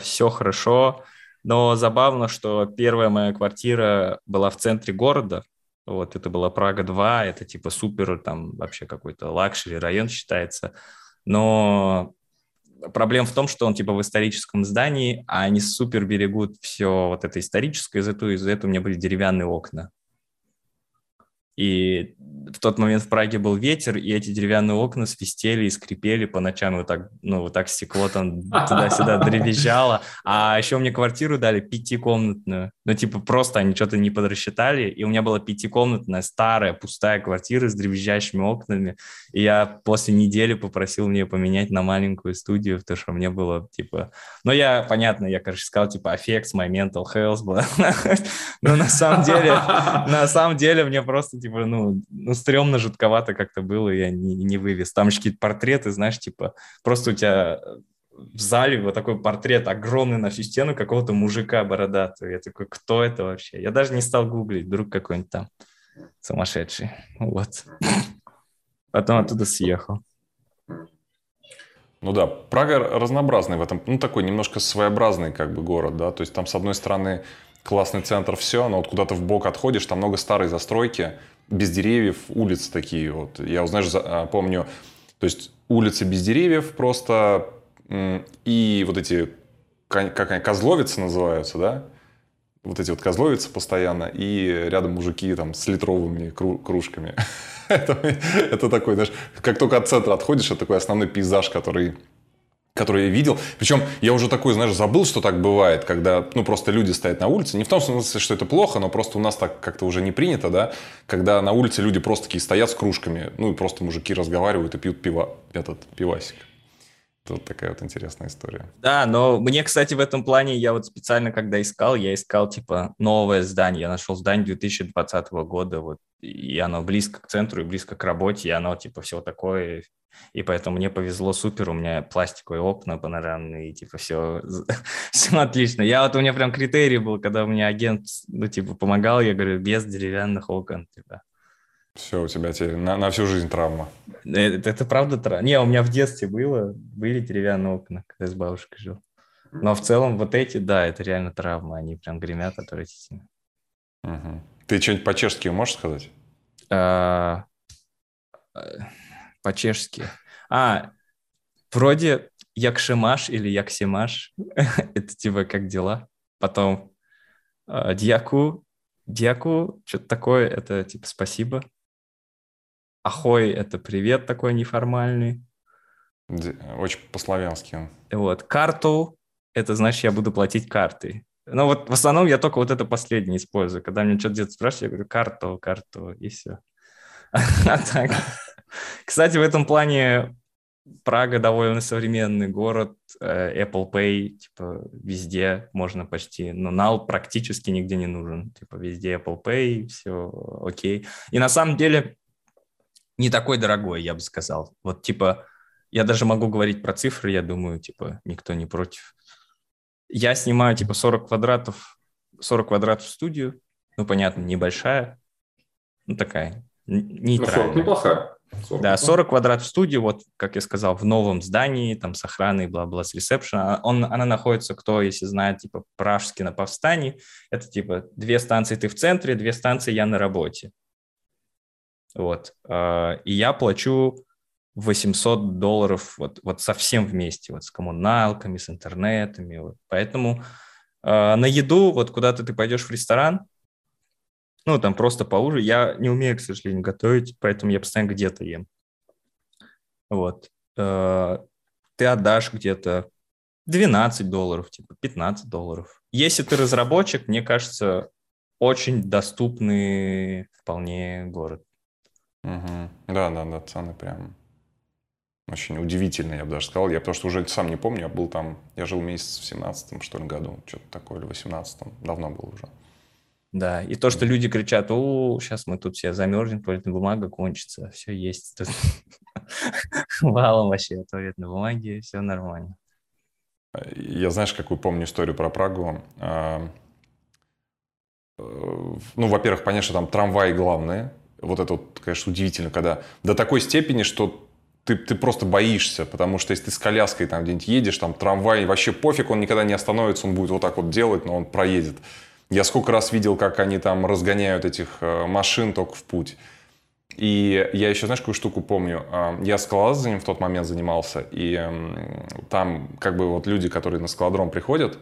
Все хорошо. Но забавно, что первая моя квартира была в центре города. Вот, это была Прага-2, это типа супер, там вообще какой-то лакшери район считается. Но проблема в том, что он типа в историческом здании, а они супер берегут все вот это историческое, из-за этого у меня были деревянные окна. И в тот момент в Праге был ветер, и эти деревянные окна свистели и скрипели по ночам, вот так, ну, вот так стекло там туда-сюда дребезжало. А еще мне квартиру дали 5-комнатную. Ну, типа, просто они что-то не подрасчитали, и у меня была 5-комнатная старая пустая квартира с дребезжащими окнами, и я после недели попросил мне ее поменять на маленькую студию, потому что мне было, типа... Ну, я, понятно, я, короче, сказал, типа, affects my mental health, но на самом деле мне просто типа, ну, стрёмно, жутковато как-то было, я не вывез. Там же какие-то портреты, знаешь, типа, просто у тебя в зале вот такой портрет огромный на всю стену какого-то мужика бородатого. Я такой, кто это вообще? Я даже не стал гуглить, вдруг какой-нибудь там сумасшедший. Вот. Потом оттуда съехал. Ну да, Прага разнообразный в этом, ну, такой немножко своеобразный как бы город, да, то есть там, с одной стороны, классный центр, все, но вот куда-то вбок отходишь, там много старой застройки, без деревьев, улицы такие вот. Я, знаешь, помню, то есть улицы без деревьев просто, и вот эти, как они, козловицы называются, да? Вот эти вот козловицы постоянно, и рядом мужики там с литровыми кружками. Это такой, знаешь, как только от центра отходишь, это такой основной пейзаж, который я видел. Причем я уже такой, знаешь, забыл, что так бывает, когда, ну, просто люди стоят на улице. Не в том смысле, что это плохо, но просто у нас так как-то уже не принято, да, когда на улице люди просто такие стоят с кружками, ну, и просто мужики разговаривают и пьют пивасик. Это вот такая вот интересная история. Да, но мне, кстати, в этом плане, я вот специально, когда искал, типа, новое здание. Я нашел здание 2020 года, вот, и оно близко к центру и близко к работе, и оно, типа, все такое... И поэтому мне повезло супер, у меня пластиковые окна панорамные, типа, все отлично. У меня прям критерий был, когда у меня агент, ну, типа, помогал, я говорю, без деревянных окон, типа. Все, у тебя теперь на всю жизнь травма. Это правда травма? Не, у меня в детстве были деревянные окна, когда я с бабушкой жил. Но в целом вот эти, да, это реально травма, они прям гремят отвратительно. Угу. Ты что-нибудь по-чешски можешь сказать? По-чешски. Вроде якшимаш или яксимаш. Это типа как дела. Потом дьяку, что-то такое, это типа спасибо. Ахой, это привет такой неформальный. Очень по-славянски. Вот, карту, это значит я буду платить картой. Ну вот в основном я только вот это последнее использую. Когда меня что-то где-то спрашивают, я говорю карту, и все. А так... Кстати, в этом плане Прага довольно современный город, Apple Pay, типа, везде можно почти, но нал практически нигде не нужен, типа, везде Apple Pay, все окей. И на самом деле не такой дорогой, я бы сказал. Вот, типа, я даже могу говорить про цифры, я думаю, типа, никто не против. Я снимаю, типа, 40 квадратов в студию, ну, понятно, небольшая, ну, такая, нейтральная. 40 неплохая. 40. Да, 40 квадратов в студии, вот, как я сказал, в новом здании, там, с охраной, бла-бла, с ресепшена. Она находится, кто, если знает, типа, Пражский на Повстании. Это, типа, 2 станции ты в центре, 2 станции я на работе. Вот. И я плачу $800, вот совсем вместе, вот, с коммуналками, с интернетами, вот. Поэтому на еду, вот, куда-то ты пойдешь в ресторан, ну, там просто поужинать. Я не умею, к сожалению, готовить, поэтому я постоянно где-то ем. Вот. Ты отдашь где-то $12, типа $15. Если ты разработчик, мне кажется, очень доступный вполне город. Угу. Да, цены прям Очень удивительно, я бы даже сказал. Я потому что уже сам не помню, я был там, я жил месяц в 17-м, что ли, году, что-то такое, или в 18-м, давно было уже. Да, и то, что люди кричат, о, сейчас мы тут все замерзнем, туалетная бумага кончится, все есть тут. Валом вообще туалетной бумаги, все нормально. Я, знаешь, какую помню историю про Прагу? Ну, во-первых, конечно, там трамваи главные. Вот это, вот, конечно, удивительно, когда до такой степени, что ты просто боишься, потому что если ты с коляской там где-нибудь едешь, там трамвай, вообще пофиг, он никогда не остановится, он будет вот так вот делать, но он проедет. Я сколько раз видел, как они там разгоняют этих машин только в путь. И я еще, знаешь, какую штуку помню. Я скалолазанием в тот момент занимался, и там как бы вот люди, которые на скалодром приходят.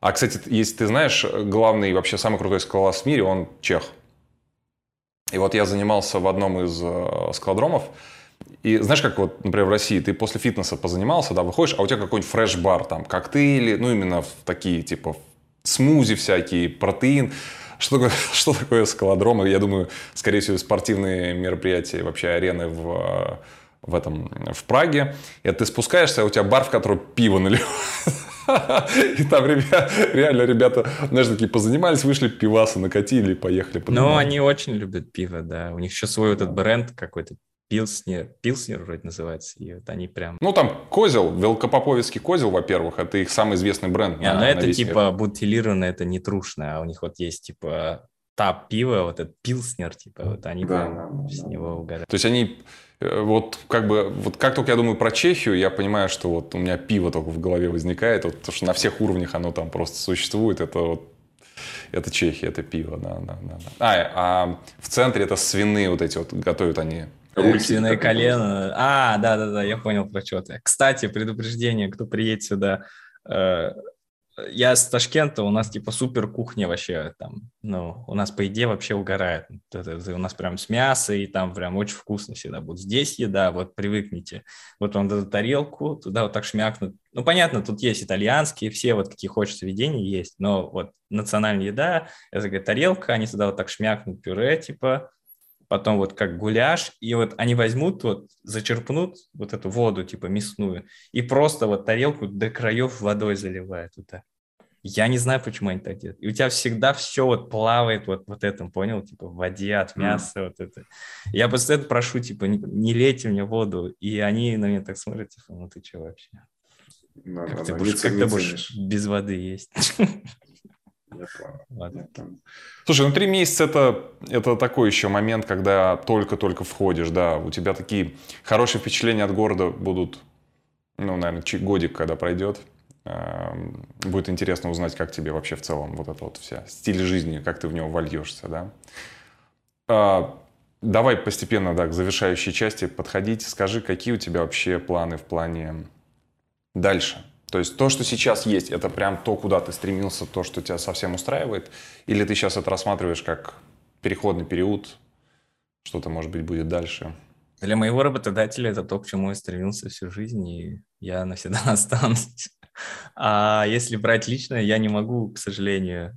А, кстати, если ты знаешь, главный вообще самый крутой скалолаз в мире, он чех. И вот я занимался в одном из скалодромов. И знаешь, как вот, например, в России ты после фитнеса позанимался, да, выходишь, а у тебя какой-нибудь фреш-бар, там, коктейли, ну, именно в такие, типа, смузи всякие, протеин. Что такое скалодром? Я думаю, скорее всего, спортивные мероприятия, вообще арены в Праге. И ты спускаешься, а у тебя бар, в который пиво наливают. И там реально ребята, знаешь, такие позанимались, вышли, пиваса накатили и поехали. Ну, они очень любят пиво, да. У них еще свой этот бренд какой-то. Пилснер вроде называется, и вот они прям... Ну, там козел, велкопоповецкий козел, во-первых, это их самый известный бренд. Не, но это типа бутилированное, это не трушное, а у них вот есть типа тап пиво, вот этот пилснер, типа вот они прям с него угорают. То есть они вот как бы, вот как только я думаю про Чехию, я понимаю, что вот у меня пиво только в голове возникает, вот, потому что на всех уровнях оно там просто существует, это вот... Это Чехия, это пиво, да. А в центре это свиные вот эти вот, готовят они... Свиное колено. А, да, я понял про что ты. Кстати, предупреждение, кто приедет сюда. Я с Ташкента, у нас типа супер кухня вообще там. Ну, у нас по еде вообще угорает. У нас прям с мяса, и там прям очень вкусно всегда будет. Здесь еда, вот привыкните. Вот вам дадут тарелку, туда вот так шмякнут. Ну, понятно, тут есть итальянские, все вот какие хочешь заведения есть. Но вот национальная еда, это говорит, тарелка, они туда вот так шмякнут пюре типа. Потом вот как гуляш, и вот они возьмут, вот зачерпнут вот эту воду типа мясную и просто вот тарелку до краев водой заливают вот так. Я не знаю, почему они так делают. И у тебя всегда все вот плавает вот этом, понял? Типа в воде от мяса вот это. Я постоянно прошу, типа, не лейте мне воду, и они на меня так смотрят, типа, ну ты че вообще? Как ты будешь без воды есть? Слушай, ну 3 месяца это такой еще момент, когда только-только входишь, да, у тебя такие хорошие впечатления от города будут, ну, наверное, годик, когда пройдет, будет интересно узнать, как тебе вообще в целом вот это вот вся стиль жизни, как ты в него вольешься, да. Давай постепенно, да, к завершающей части подходить, скажи, какие у тебя вообще планы в плане дальше? То есть то, что сейчас есть, это прям то, куда ты стремился, то, что тебя совсем устраивает? Или ты сейчас это рассматриваешь как переходный период, что-то, может быть, будет дальше? Для моего работодателя это то, к чему я стремился всю жизнь, и я навсегда останусь. А если брать лично, я не могу, к сожалению,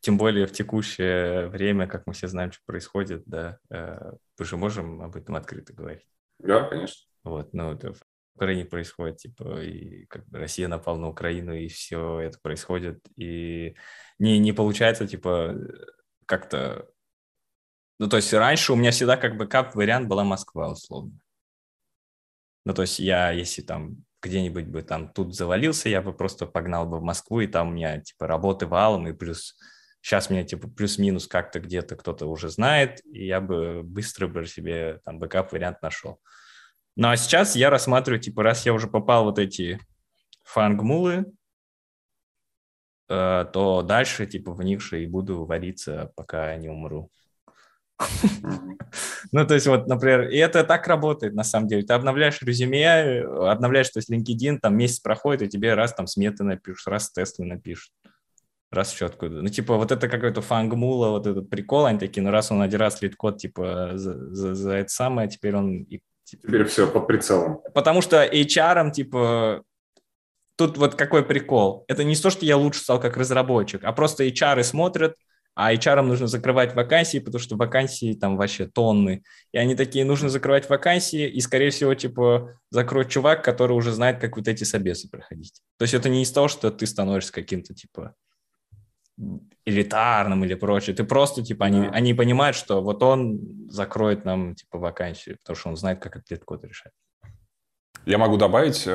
тем более в текущее время, как мы все знаем, что происходит, да, мы же можем об этом открыто говорить. Да, конечно. Вот, ну, это... В Украине происходит, типа, и как бы Россия напала на Украину, и все это происходит, и не получается, типа, как-то... Ну, то есть раньше у меня всегда как бы кап-вариант была Москва, условно. Ну, то есть я, если там где-нибудь бы там тут завалился, я бы просто погнал бы в Москву, и там у меня, типа, работы валом, и плюс... Сейчас меня, типа, плюс-минус как-то где-то кто-то уже знает, и я бы быстро бы себе там бэкап-вариант нашел. Ну, а сейчас я рассматриваю, типа, раз я уже попал в вот эти фангмулы, то дальше, типа, в них же и буду вариться, пока не умру. Ну, то есть, вот, например, и это так работает, на самом деле. Ты обновляешь резюме, обновляешь, то есть, LinkedIn, там, месяц проходит, и тебе раз там сметы напишут, раз тесты напишут, раз еще откуда. Ну, типа, вот это какой-то фангмула, вот этот прикол, они такие, ну, раз он один раз LeetCode, типа, за это самое, теперь он... Теперь все под прицелом. Потому что HR-ом, типа, тут вот какой прикол. Это не то, что я лучше стал как разработчик, а просто HR-ы смотрят, А HR-ам нужно закрывать вакансии, потому что вакансии там вообще тонны. И они такие, нужно закрывать вакансии, и, скорее всего, типа, закроет чувак, который уже знает, как вот эти собесы проходить. То есть это не из того, что ты становишься каким-то, типа, элитарным или прочее. Ты просто, типа, они понимают, что вот он закроет нам, типа, вакансию, потому что он знает, как этот LeetCode решать. Я могу добавить...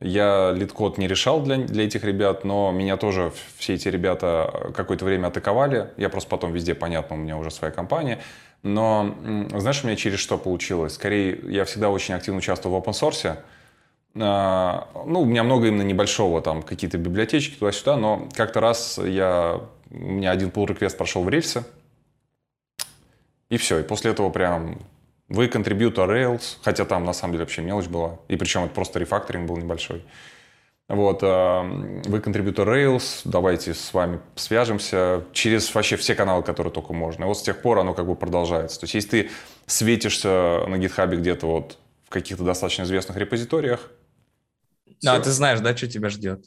Я LeetCode не решал для этих ребят, но меня тоже все эти ребята какое-то время атаковали. Я просто потом везде, понятно, у меня уже своя компания. Но знаешь, у меня через что получилось? Скорее, я всегда очень активно участвовал в open source. Ну, у меня много именно небольшого, там, какие-то библиотечки туда-сюда. Но как-то раз у меня один pull-request прошел в рельсы. И все. И после этого прям... Вы контрибьютор Rails, хотя там на самом деле вообще мелочь была, и причем это просто рефакторинг был небольшой. Вот, вы контрибьютор Rails, давайте с вами свяжемся через вообще все каналы, которые только можно. И вот с тех пор оно как бы продолжается. То есть если ты светишься на GitHub где-то вот в каких-то достаточно известных репозиториях... Ну, а ты знаешь, да, что тебя ждет?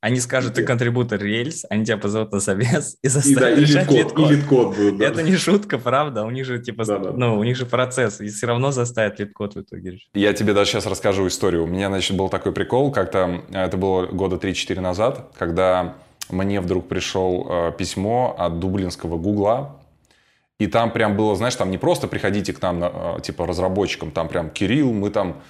Они скажут, ты контрибьютор Rails, они тебя позовут на собес и заставят решать LeetCode. Это не шутка, правда? У них же типа, у них же процесс, и все равно заставят LeetCode в итоге. Я тебе даже сейчас расскажу историю. У меня, значит, был такой прикол, как-то это было года 3-4 назад, когда мне вдруг пришел письмо от дублинского Гугла, и там прям было, знаешь, там не просто приходите к нам, типа, разработчикам, там прям Кирилл, мы там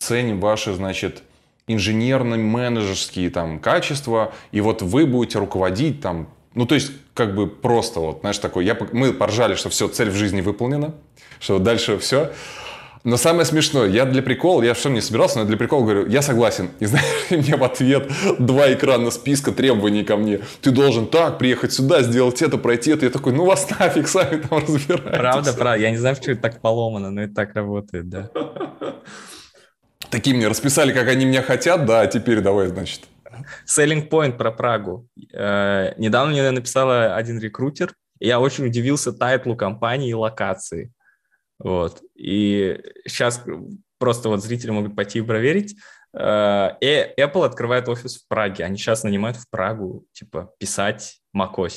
ценим ваши, значит... инженерно-менеджерские там качества, и вот вы будете руководить там, ну, то есть, как бы просто вот, знаешь, такой, мы поржали, что все, цель в жизни выполнена, что дальше все. Но самое смешное, я для прикола, я что не собирался, но для прикола говорю, я согласен. И знаешь, мне в ответ 2 экрана списка требований ко мне. Ты должен так приехать сюда, сделать это, пройти это. Я такой, ну вас нафиг, сами там разбирайтесь. Правда, я не знаю, почему это так поломано, но это так работает, да. Такие мне расписали, как они меня хотят, да, а теперь давай, значит. Selling point про Прагу. Недавно мне написала один рекрутер, и я очень удивился тайтлу компании и локации. Вот. И сейчас просто вот зрители могут пойти и проверить. Apple открывает офис в Праге. Они сейчас нанимают в Прагу, типа, писать macOS.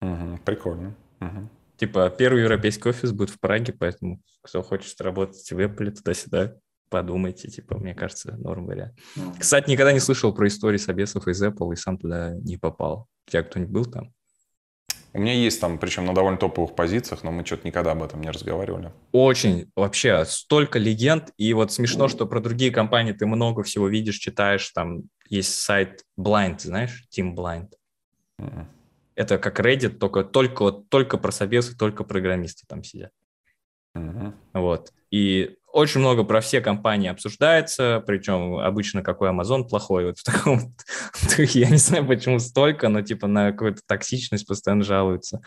Угу, прикольно. Угу. Типа, первый европейский офис будет в Праге, поэтому кто хочет работать в Apple, туда-сюда. Подумайте, типа, мне кажется, норм вариант. Кстати, никогда не слышал про истории собесов из Apple и сам туда не попал. У тебя кто-нибудь был там? У меня есть там, причем на довольно топовых позициях, но мы что-то никогда об этом не разговаривали. Очень. Вообще, столько легенд. И вот смешно, что про другие компании ты много всего видишь, читаешь. Там есть сайт Blind, знаешь? Team Blind. Mm. Это как Reddit, только про собесы, только программисты там сидят. Mm-hmm. Вот. И... Очень много про все компании обсуждается, причем обычно какой Amazon плохой, вот в таком духе, я не знаю, почему столько, но типа на какую-то токсичность постоянно жалуются.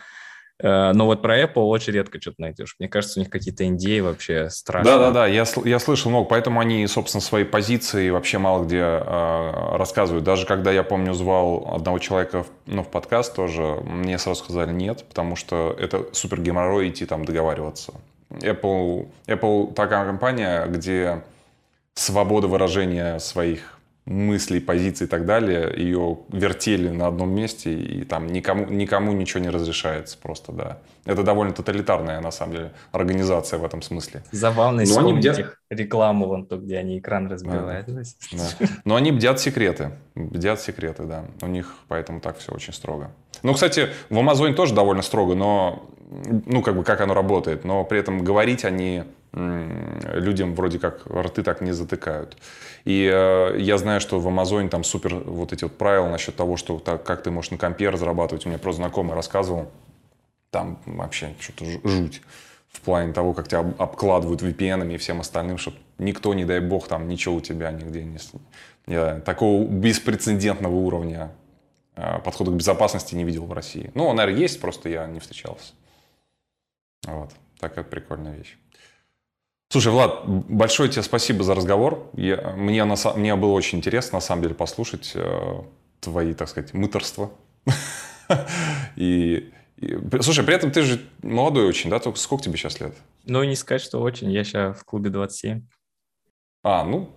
Но вот про Apple очень редко что-то найдешь. Мне кажется, у них какие-то NDA вообще страшные. Да-да-да, я слышал много, поэтому они, собственно, свои позиции вообще мало где рассказывают. Даже когда, я помню, звал одного человека в подкаст тоже, мне сразу сказали нет, потому что это супер геморрой идти там договариваться. Apple такая компания, где свобода выражения своих мыслей, позиций и так далее, ее вертели на одном месте, и там никому ничего не разрешается просто, да. Это довольно тоталитарная, на самом деле, организация в этом смысле. Забавно, если у них рекламу вон то, где они экран разбивают. Да. Но они бдят секреты, да. У них поэтому так все очень строго. Ну, кстати, в Амазоне тоже довольно строго, но... Ну, как бы, как оно работает, но при этом говорить они людям вроде как рты так не затыкают. И я знаю, что в Амазоне там супер вот эти вот правила насчет того, что так, как ты можешь на компе разрабатывать. У меня просто знакомый рассказывал, там вообще что-то жуть в плане того, как тебя обкладывают VPN-ами и всем остальным, чтобы никто, не дай бог, там ничего у тебя нигде не... Я такого беспрецедентного уровня подхода к безопасности не видел в России. Ну, он, наверное, есть, просто я не встречался. Вот, такая прикольная вещь. Слушай, Влад, большое тебе спасибо за разговор. Мне было очень интересно, на самом деле, послушать твои, так сказать, мыторства. Слушай, при этом ты же молодой очень, да? Только сколько тебе сейчас лет? Ну, не сказать, что очень. Я сейчас в клубе 27. А, ну,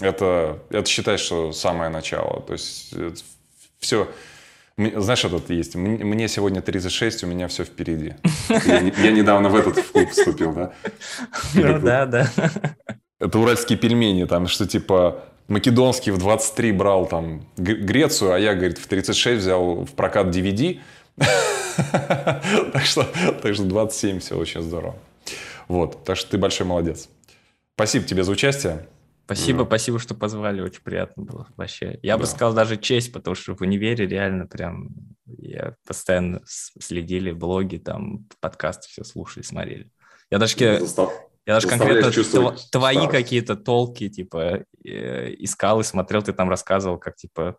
это считай, что самое начало. То есть все... Знаешь, этот есть. Мне сегодня 36, у меня все впереди. Я недавно в этот клуб вступил, да? Ну да, да. Это уральские пельмени, там, что типа македонский в 23 брал там Грецию, а я, говорит, в 36 взял в прокат DVD. Так что 27 все очень здорово. Вот, так что ты большой молодец. Спасибо тебе за участие. Спасибо, спасибо, что позвали, очень приятно было вообще. Я бы сказал даже честь, потому что в универе реально прям я постоянно следили, блоги, там подкасты все слушали, смотрели. Я даже, конкретно твои какие-то толки типа искал и смотрел, ты там рассказывал, как типа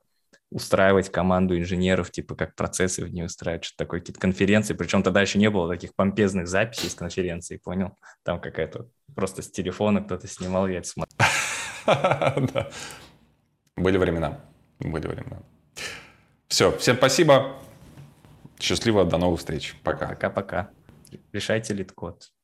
устраивать команду инженеров, типа как процессы в ней устраивать, что-то такое, какие-то конференции. Причем тогда еще не было таких помпезных записей с конференции, понял? Там какая-то просто с телефона кто-то снимал, я это смотрел. Да. Были времена. Были времена. Все, всем спасибо. Счастливо, до новых встреч. Пока. Пока-пока. Решайте LeetCode.